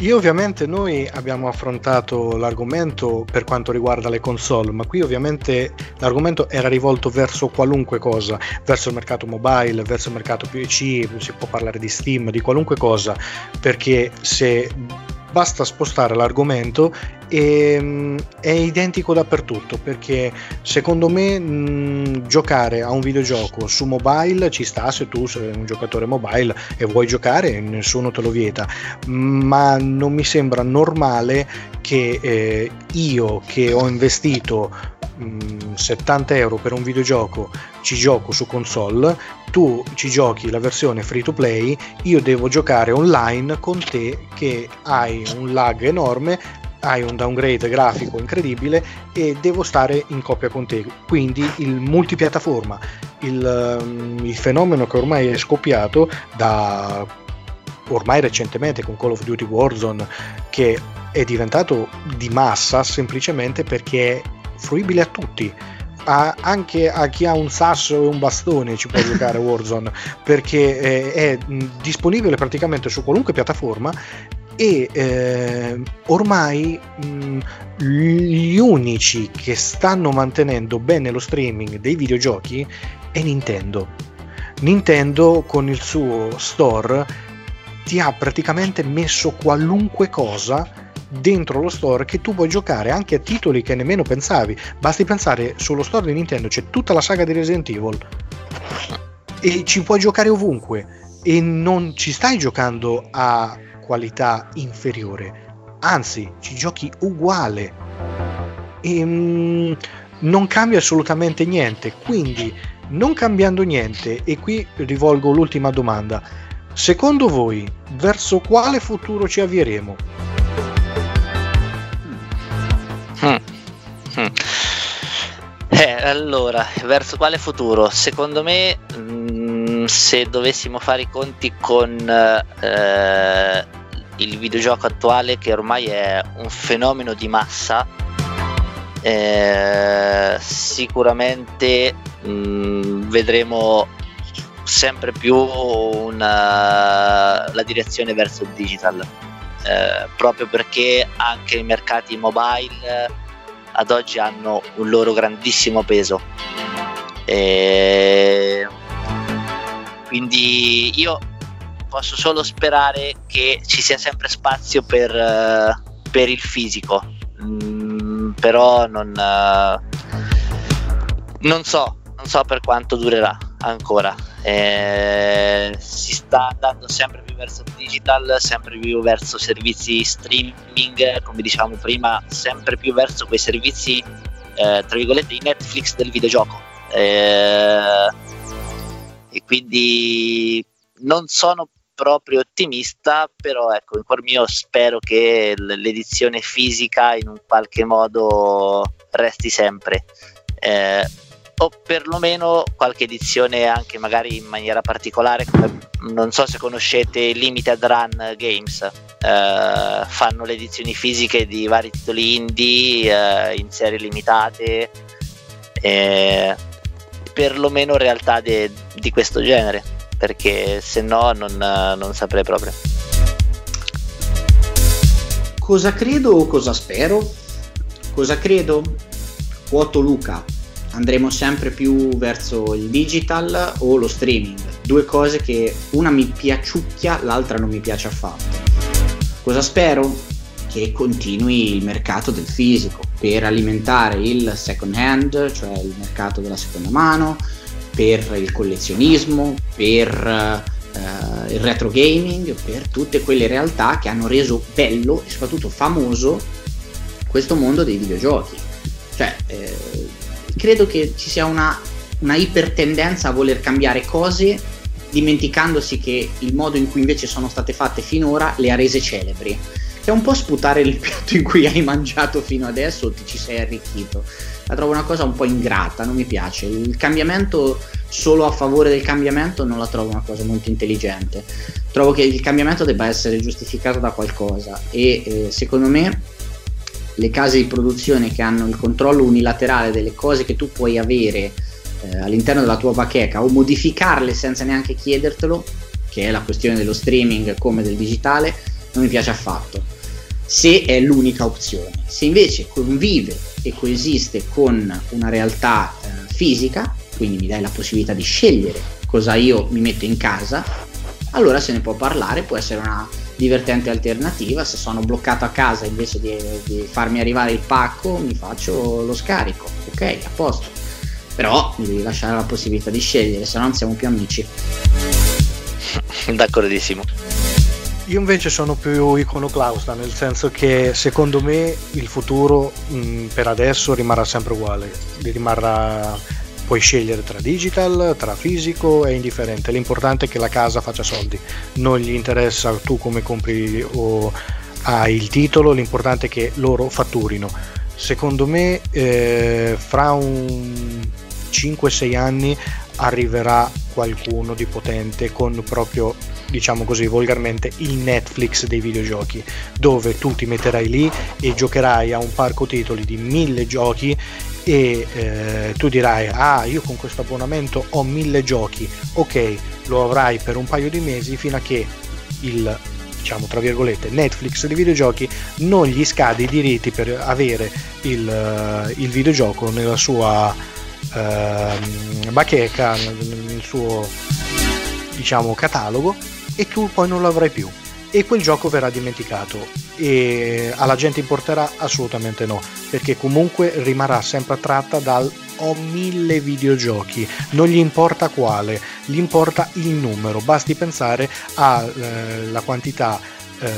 Io ovviamente noi abbiamo affrontato l'argomento per quanto riguarda le console, ma qui ovviamente l'argomento era rivolto verso qualunque cosa, verso il mercato mobile, verso il mercato P C, si può parlare di Steam, di qualunque cosa, perché se basta spostare l'argomento e è identico dappertutto, perché secondo me mh, giocare a un videogioco su mobile ci sta se tu sei un giocatore mobile e vuoi giocare, nessuno te lo vieta, ma non mi sembra normale che eh, io che ho investito mh, settanta euro per un videogioco ci gioco su console, tu ci giochi la versione free to play, io devo giocare online con te che hai un lag enorme, hai un downgrade grafico incredibile e devo stare in coppia con te. Quindi il multipiattaforma, il, il fenomeno che ormai è scoppiato da ormai recentemente con Call of Duty Warzone, che è diventato di massa semplicemente perché è fruibile a tutti. A, anche a chi ha un sasso e un bastone ci può giocare Warzone, perché è, è disponibile praticamente su qualunque piattaforma e eh, ormai mh, gli unici che stanno mantenendo bene lo streaming dei videogiochi è Nintendo. Nintendo con il suo store ti ha praticamente messo qualunque cosa dentro lo store che tu puoi giocare, anche a titoli che nemmeno pensavi. Basti pensare, sullo store di Nintendo c'è tutta la saga di Resident Evil e ci puoi giocare ovunque e non ci stai giocando a qualità inferiore, anzi ci giochi uguale e mm, non cambia assolutamente niente. Quindi, non cambiando niente, e qui rivolgo l'ultima domanda: secondo voi verso quale futuro ci avvieremo? Mm. Mm. Eh, allora, verso quale futuro? Secondo me, mh, se dovessimo fare i conti con eh, il videogioco attuale, che ormai è un fenomeno di massa, eh, sicuramente mh, vedremo sempre più una, la direzione verso il digital. Eh, proprio perché anche i mercati mobile eh, ad oggi hanno un loro grandissimo peso e quindi io posso solo sperare che ci sia sempre spazio per, eh, per il fisico, mm, però non, eh, non so non so per quanto durerà ancora. Eh, si sta andando sempre più verso il digital, sempre più verso servizi streaming, come dicevamo prima, sempre più verso quei servizi eh, tra virgolette i Netflix del videogioco, eh, e quindi non sono proprio ottimista, però ecco, in cuor mio spero che l'edizione fisica in un qualche modo resti sempre, eh, o perlomeno qualche edizione anche magari in maniera particolare, come non so se conoscete Limited Run Games, eh, fanno le edizioni fisiche di vari titoli indie eh, in serie limitate, eh, perlomeno realtà de, di questo genere, perché se no non, non saprei proprio. Cosa credo o cosa spero? Cosa credo? Quoto Luca. Andremo sempre più verso il digital o lo streaming, due cose che una mi piaciucchia, l'altra non mi piace affatto. Cosa spero? Che continui il mercato del fisico per alimentare il second hand, cioè il mercato della seconda mano, per il collezionismo, per uh, il retro gaming, per tutte quelle realtà che hanno reso bello e soprattutto famoso questo mondo dei videogiochi. Cioè eh, credo che ci sia una, una ipertendenza a voler cambiare cose, dimenticandosi che il modo in cui invece sono state fatte finora le ha rese celebri. È un po' sputare il piatto in cui hai mangiato fino adesso o ti ci sei arricchito. La trovo una cosa un po' ingrata, non mi piace. Il cambiamento solo a favore del cambiamento non la trovo una cosa molto intelligente. Trovo che il cambiamento debba essere giustificato da qualcosa e eh, secondo me le case di produzione che hanno il controllo unilaterale delle cose che tu puoi avere eh, all'interno della tua bacheca o modificarle senza neanche chiedertelo, che è la questione dello streaming come del digitale, non mi piace affatto, se è l'unica opzione. Se invece convive e coesiste con una realtà eh, fisica, quindi mi dai la possibilità di scegliere cosa io mi metto in casa, allora se ne può parlare, può essere una divertente alternativa. Se sono bloccato a casa, invece di, di farmi arrivare il pacco, mi faccio lo scarico, ok, a posto. Però mi devi lasciare la possibilità di scegliere, se no non siamo più amici. D'accordissimo. Io invece sono più iconoclasta, nel senso che secondo me il futuro mh, per adesso rimarrà sempre uguale, rimarrà, puoi scegliere tra digital, tra fisico, è indifferente, l'importante è che la casa faccia soldi, non gli interessa tu come compri o hai il titolo, l'importante è che loro fatturino. Secondo me eh, fra un cinque sei anni arriverà qualcuno di potente con proprio, diciamo così volgarmente, il Netflix dei videogiochi, dove tu ti metterai lì e giocherai a un parco titoli di mille giochi e eh, tu dirai: ah, io con questo abbonamento ho mille giochi, ok, lo avrai per un paio di mesi fino a che il, diciamo tra virgolette, Netflix dei videogiochi non gli scade i diritti per avere il, il videogioco nella sua eh, bacheca, nel suo, diciamo, catalogo, e tu poi non lo avrai più e quel gioco verrà dimenticato. E alla gente importerà? Assolutamente no, perché comunque rimarrà sempre attratta dal ho mille videogiochi, non gli importa quale, gli importa il numero, basti pensare alla eh, quantità eh,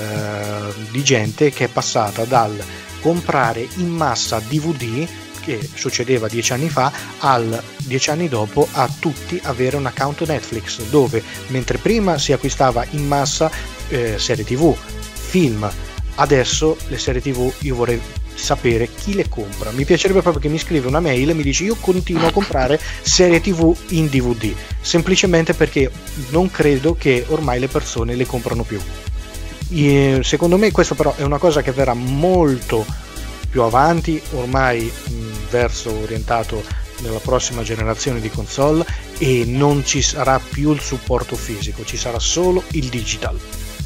di gente che è passata dal comprare in massa D V D, che succedeva dieci anni fa, al dieci anni dopo a tutti avere un account Netflix, dove mentre prima si acquistava in massa eh, serie tv, film, adesso le serie tv io vorrei sapere chi le compra. Mi piacerebbe proprio che mi scrive una mail e mi dice: io continuo a comprare serie tv in D V D, semplicemente perché non credo che ormai le persone le comprano più. E secondo me questo però è una cosa che verrà molto più avanti, ormai verso orientato nella prossima generazione di console, e non ci sarà più il supporto fisico, ci sarà solo il digital.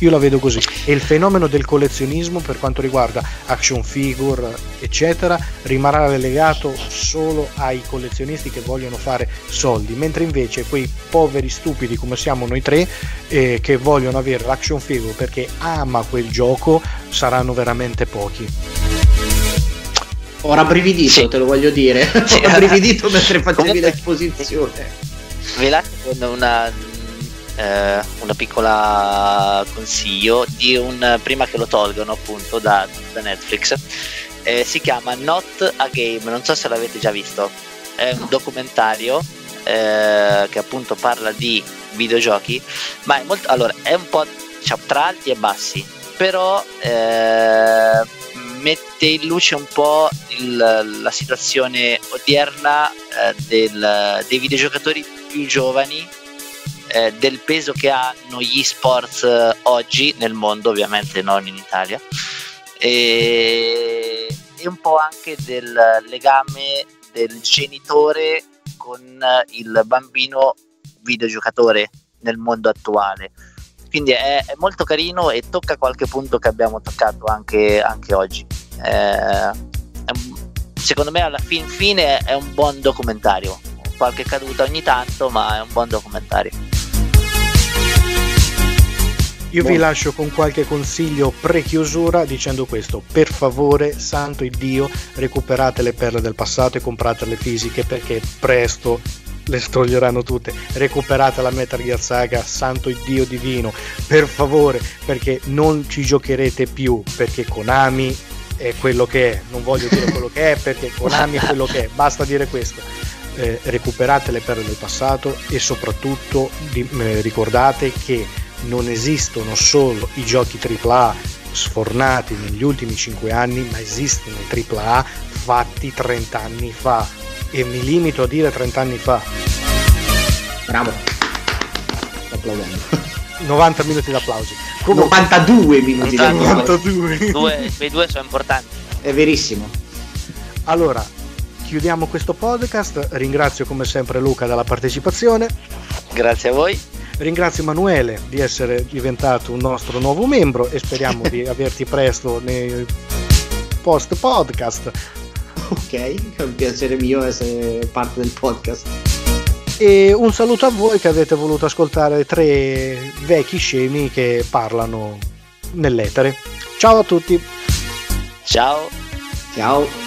Io la vedo così, e il fenomeno del collezionismo per quanto riguarda action figure eccetera rimarrà legato solo ai collezionisti che vogliono fare soldi, mentre invece quei poveri stupidi come siamo noi tre eh, che vogliono avere l'action figure perché ama quel gioco saranno veramente pochi. Ora brividito, sì. Te lo voglio dire. Sì. Ora brividito mentre facevi comunque l'esposizione. Ve la do una, eh, una piccola consiglio di un, prima che lo tolgano appunto da, da Netflix. Eh, si chiama Not a Game, non so se l'avete già visto. È un no. documentario eh, che appunto parla di videogiochi, ma è molto, allora è un po' diciamo, tra alti e bassi, però eh, mette in luce un po' il, la situazione odierna eh, del, dei videogiocatori più giovani, eh, del peso che hanno gli esports eh, oggi nel mondo, ovviamente non in Italia, e, e un po' anche del legame del genitore con il bambino videogiocatore nel mondo attuale. Quindi è, è molto carino e tocca qualche punto che abbiamo toccato anche, anche oggi. Eh, è, secondo me alla fin fine è un buon documentario, qualche caduta ogni tanto, ma è un buon documentario. Io buon. vi lascio con qualche consiglio pre-chiusura dicendo questo: per favore, santo Iddio, recuperate le perle del passato e compratele fisiche, perché presto le stroglieranno tutte. Recuperate la Metal Gear Saga, santo Iddio divino, per favore, perché non ci giocherete più, perché Konami è quello che è. Non voglio dire quello che è, perché Konami è quello che è, basta dire questo. Eh, recuperate le perle del passato e soprattutto di, eh, ricordate che non esistono solo i giochi tripla A sfornati negli ultimi cinque anni, ma esistono i tripla A fatti trenta anni fa, e mi limito a dire trenta anni fa. Bravo, applaudendo. novanta minuti d'applausi. Come novantadue minuti novantadue. Due, quei due sono importanti, è verissimo. Allora chiudiamo questo podcast, ringrazio come sempre Luca della partecipazione. Grazie a voi. Ringrazio Emanuele di essere diventato un nostro nuovo membro e speriamo di averti presto nei post podcast. Ok, è un piacere mio essere parte del podcast. E un saluto a voi che avete voluto ascoltare tre vecchi scemi che parlano nell'etere. Ciao a tutti. Ciao. Ciao.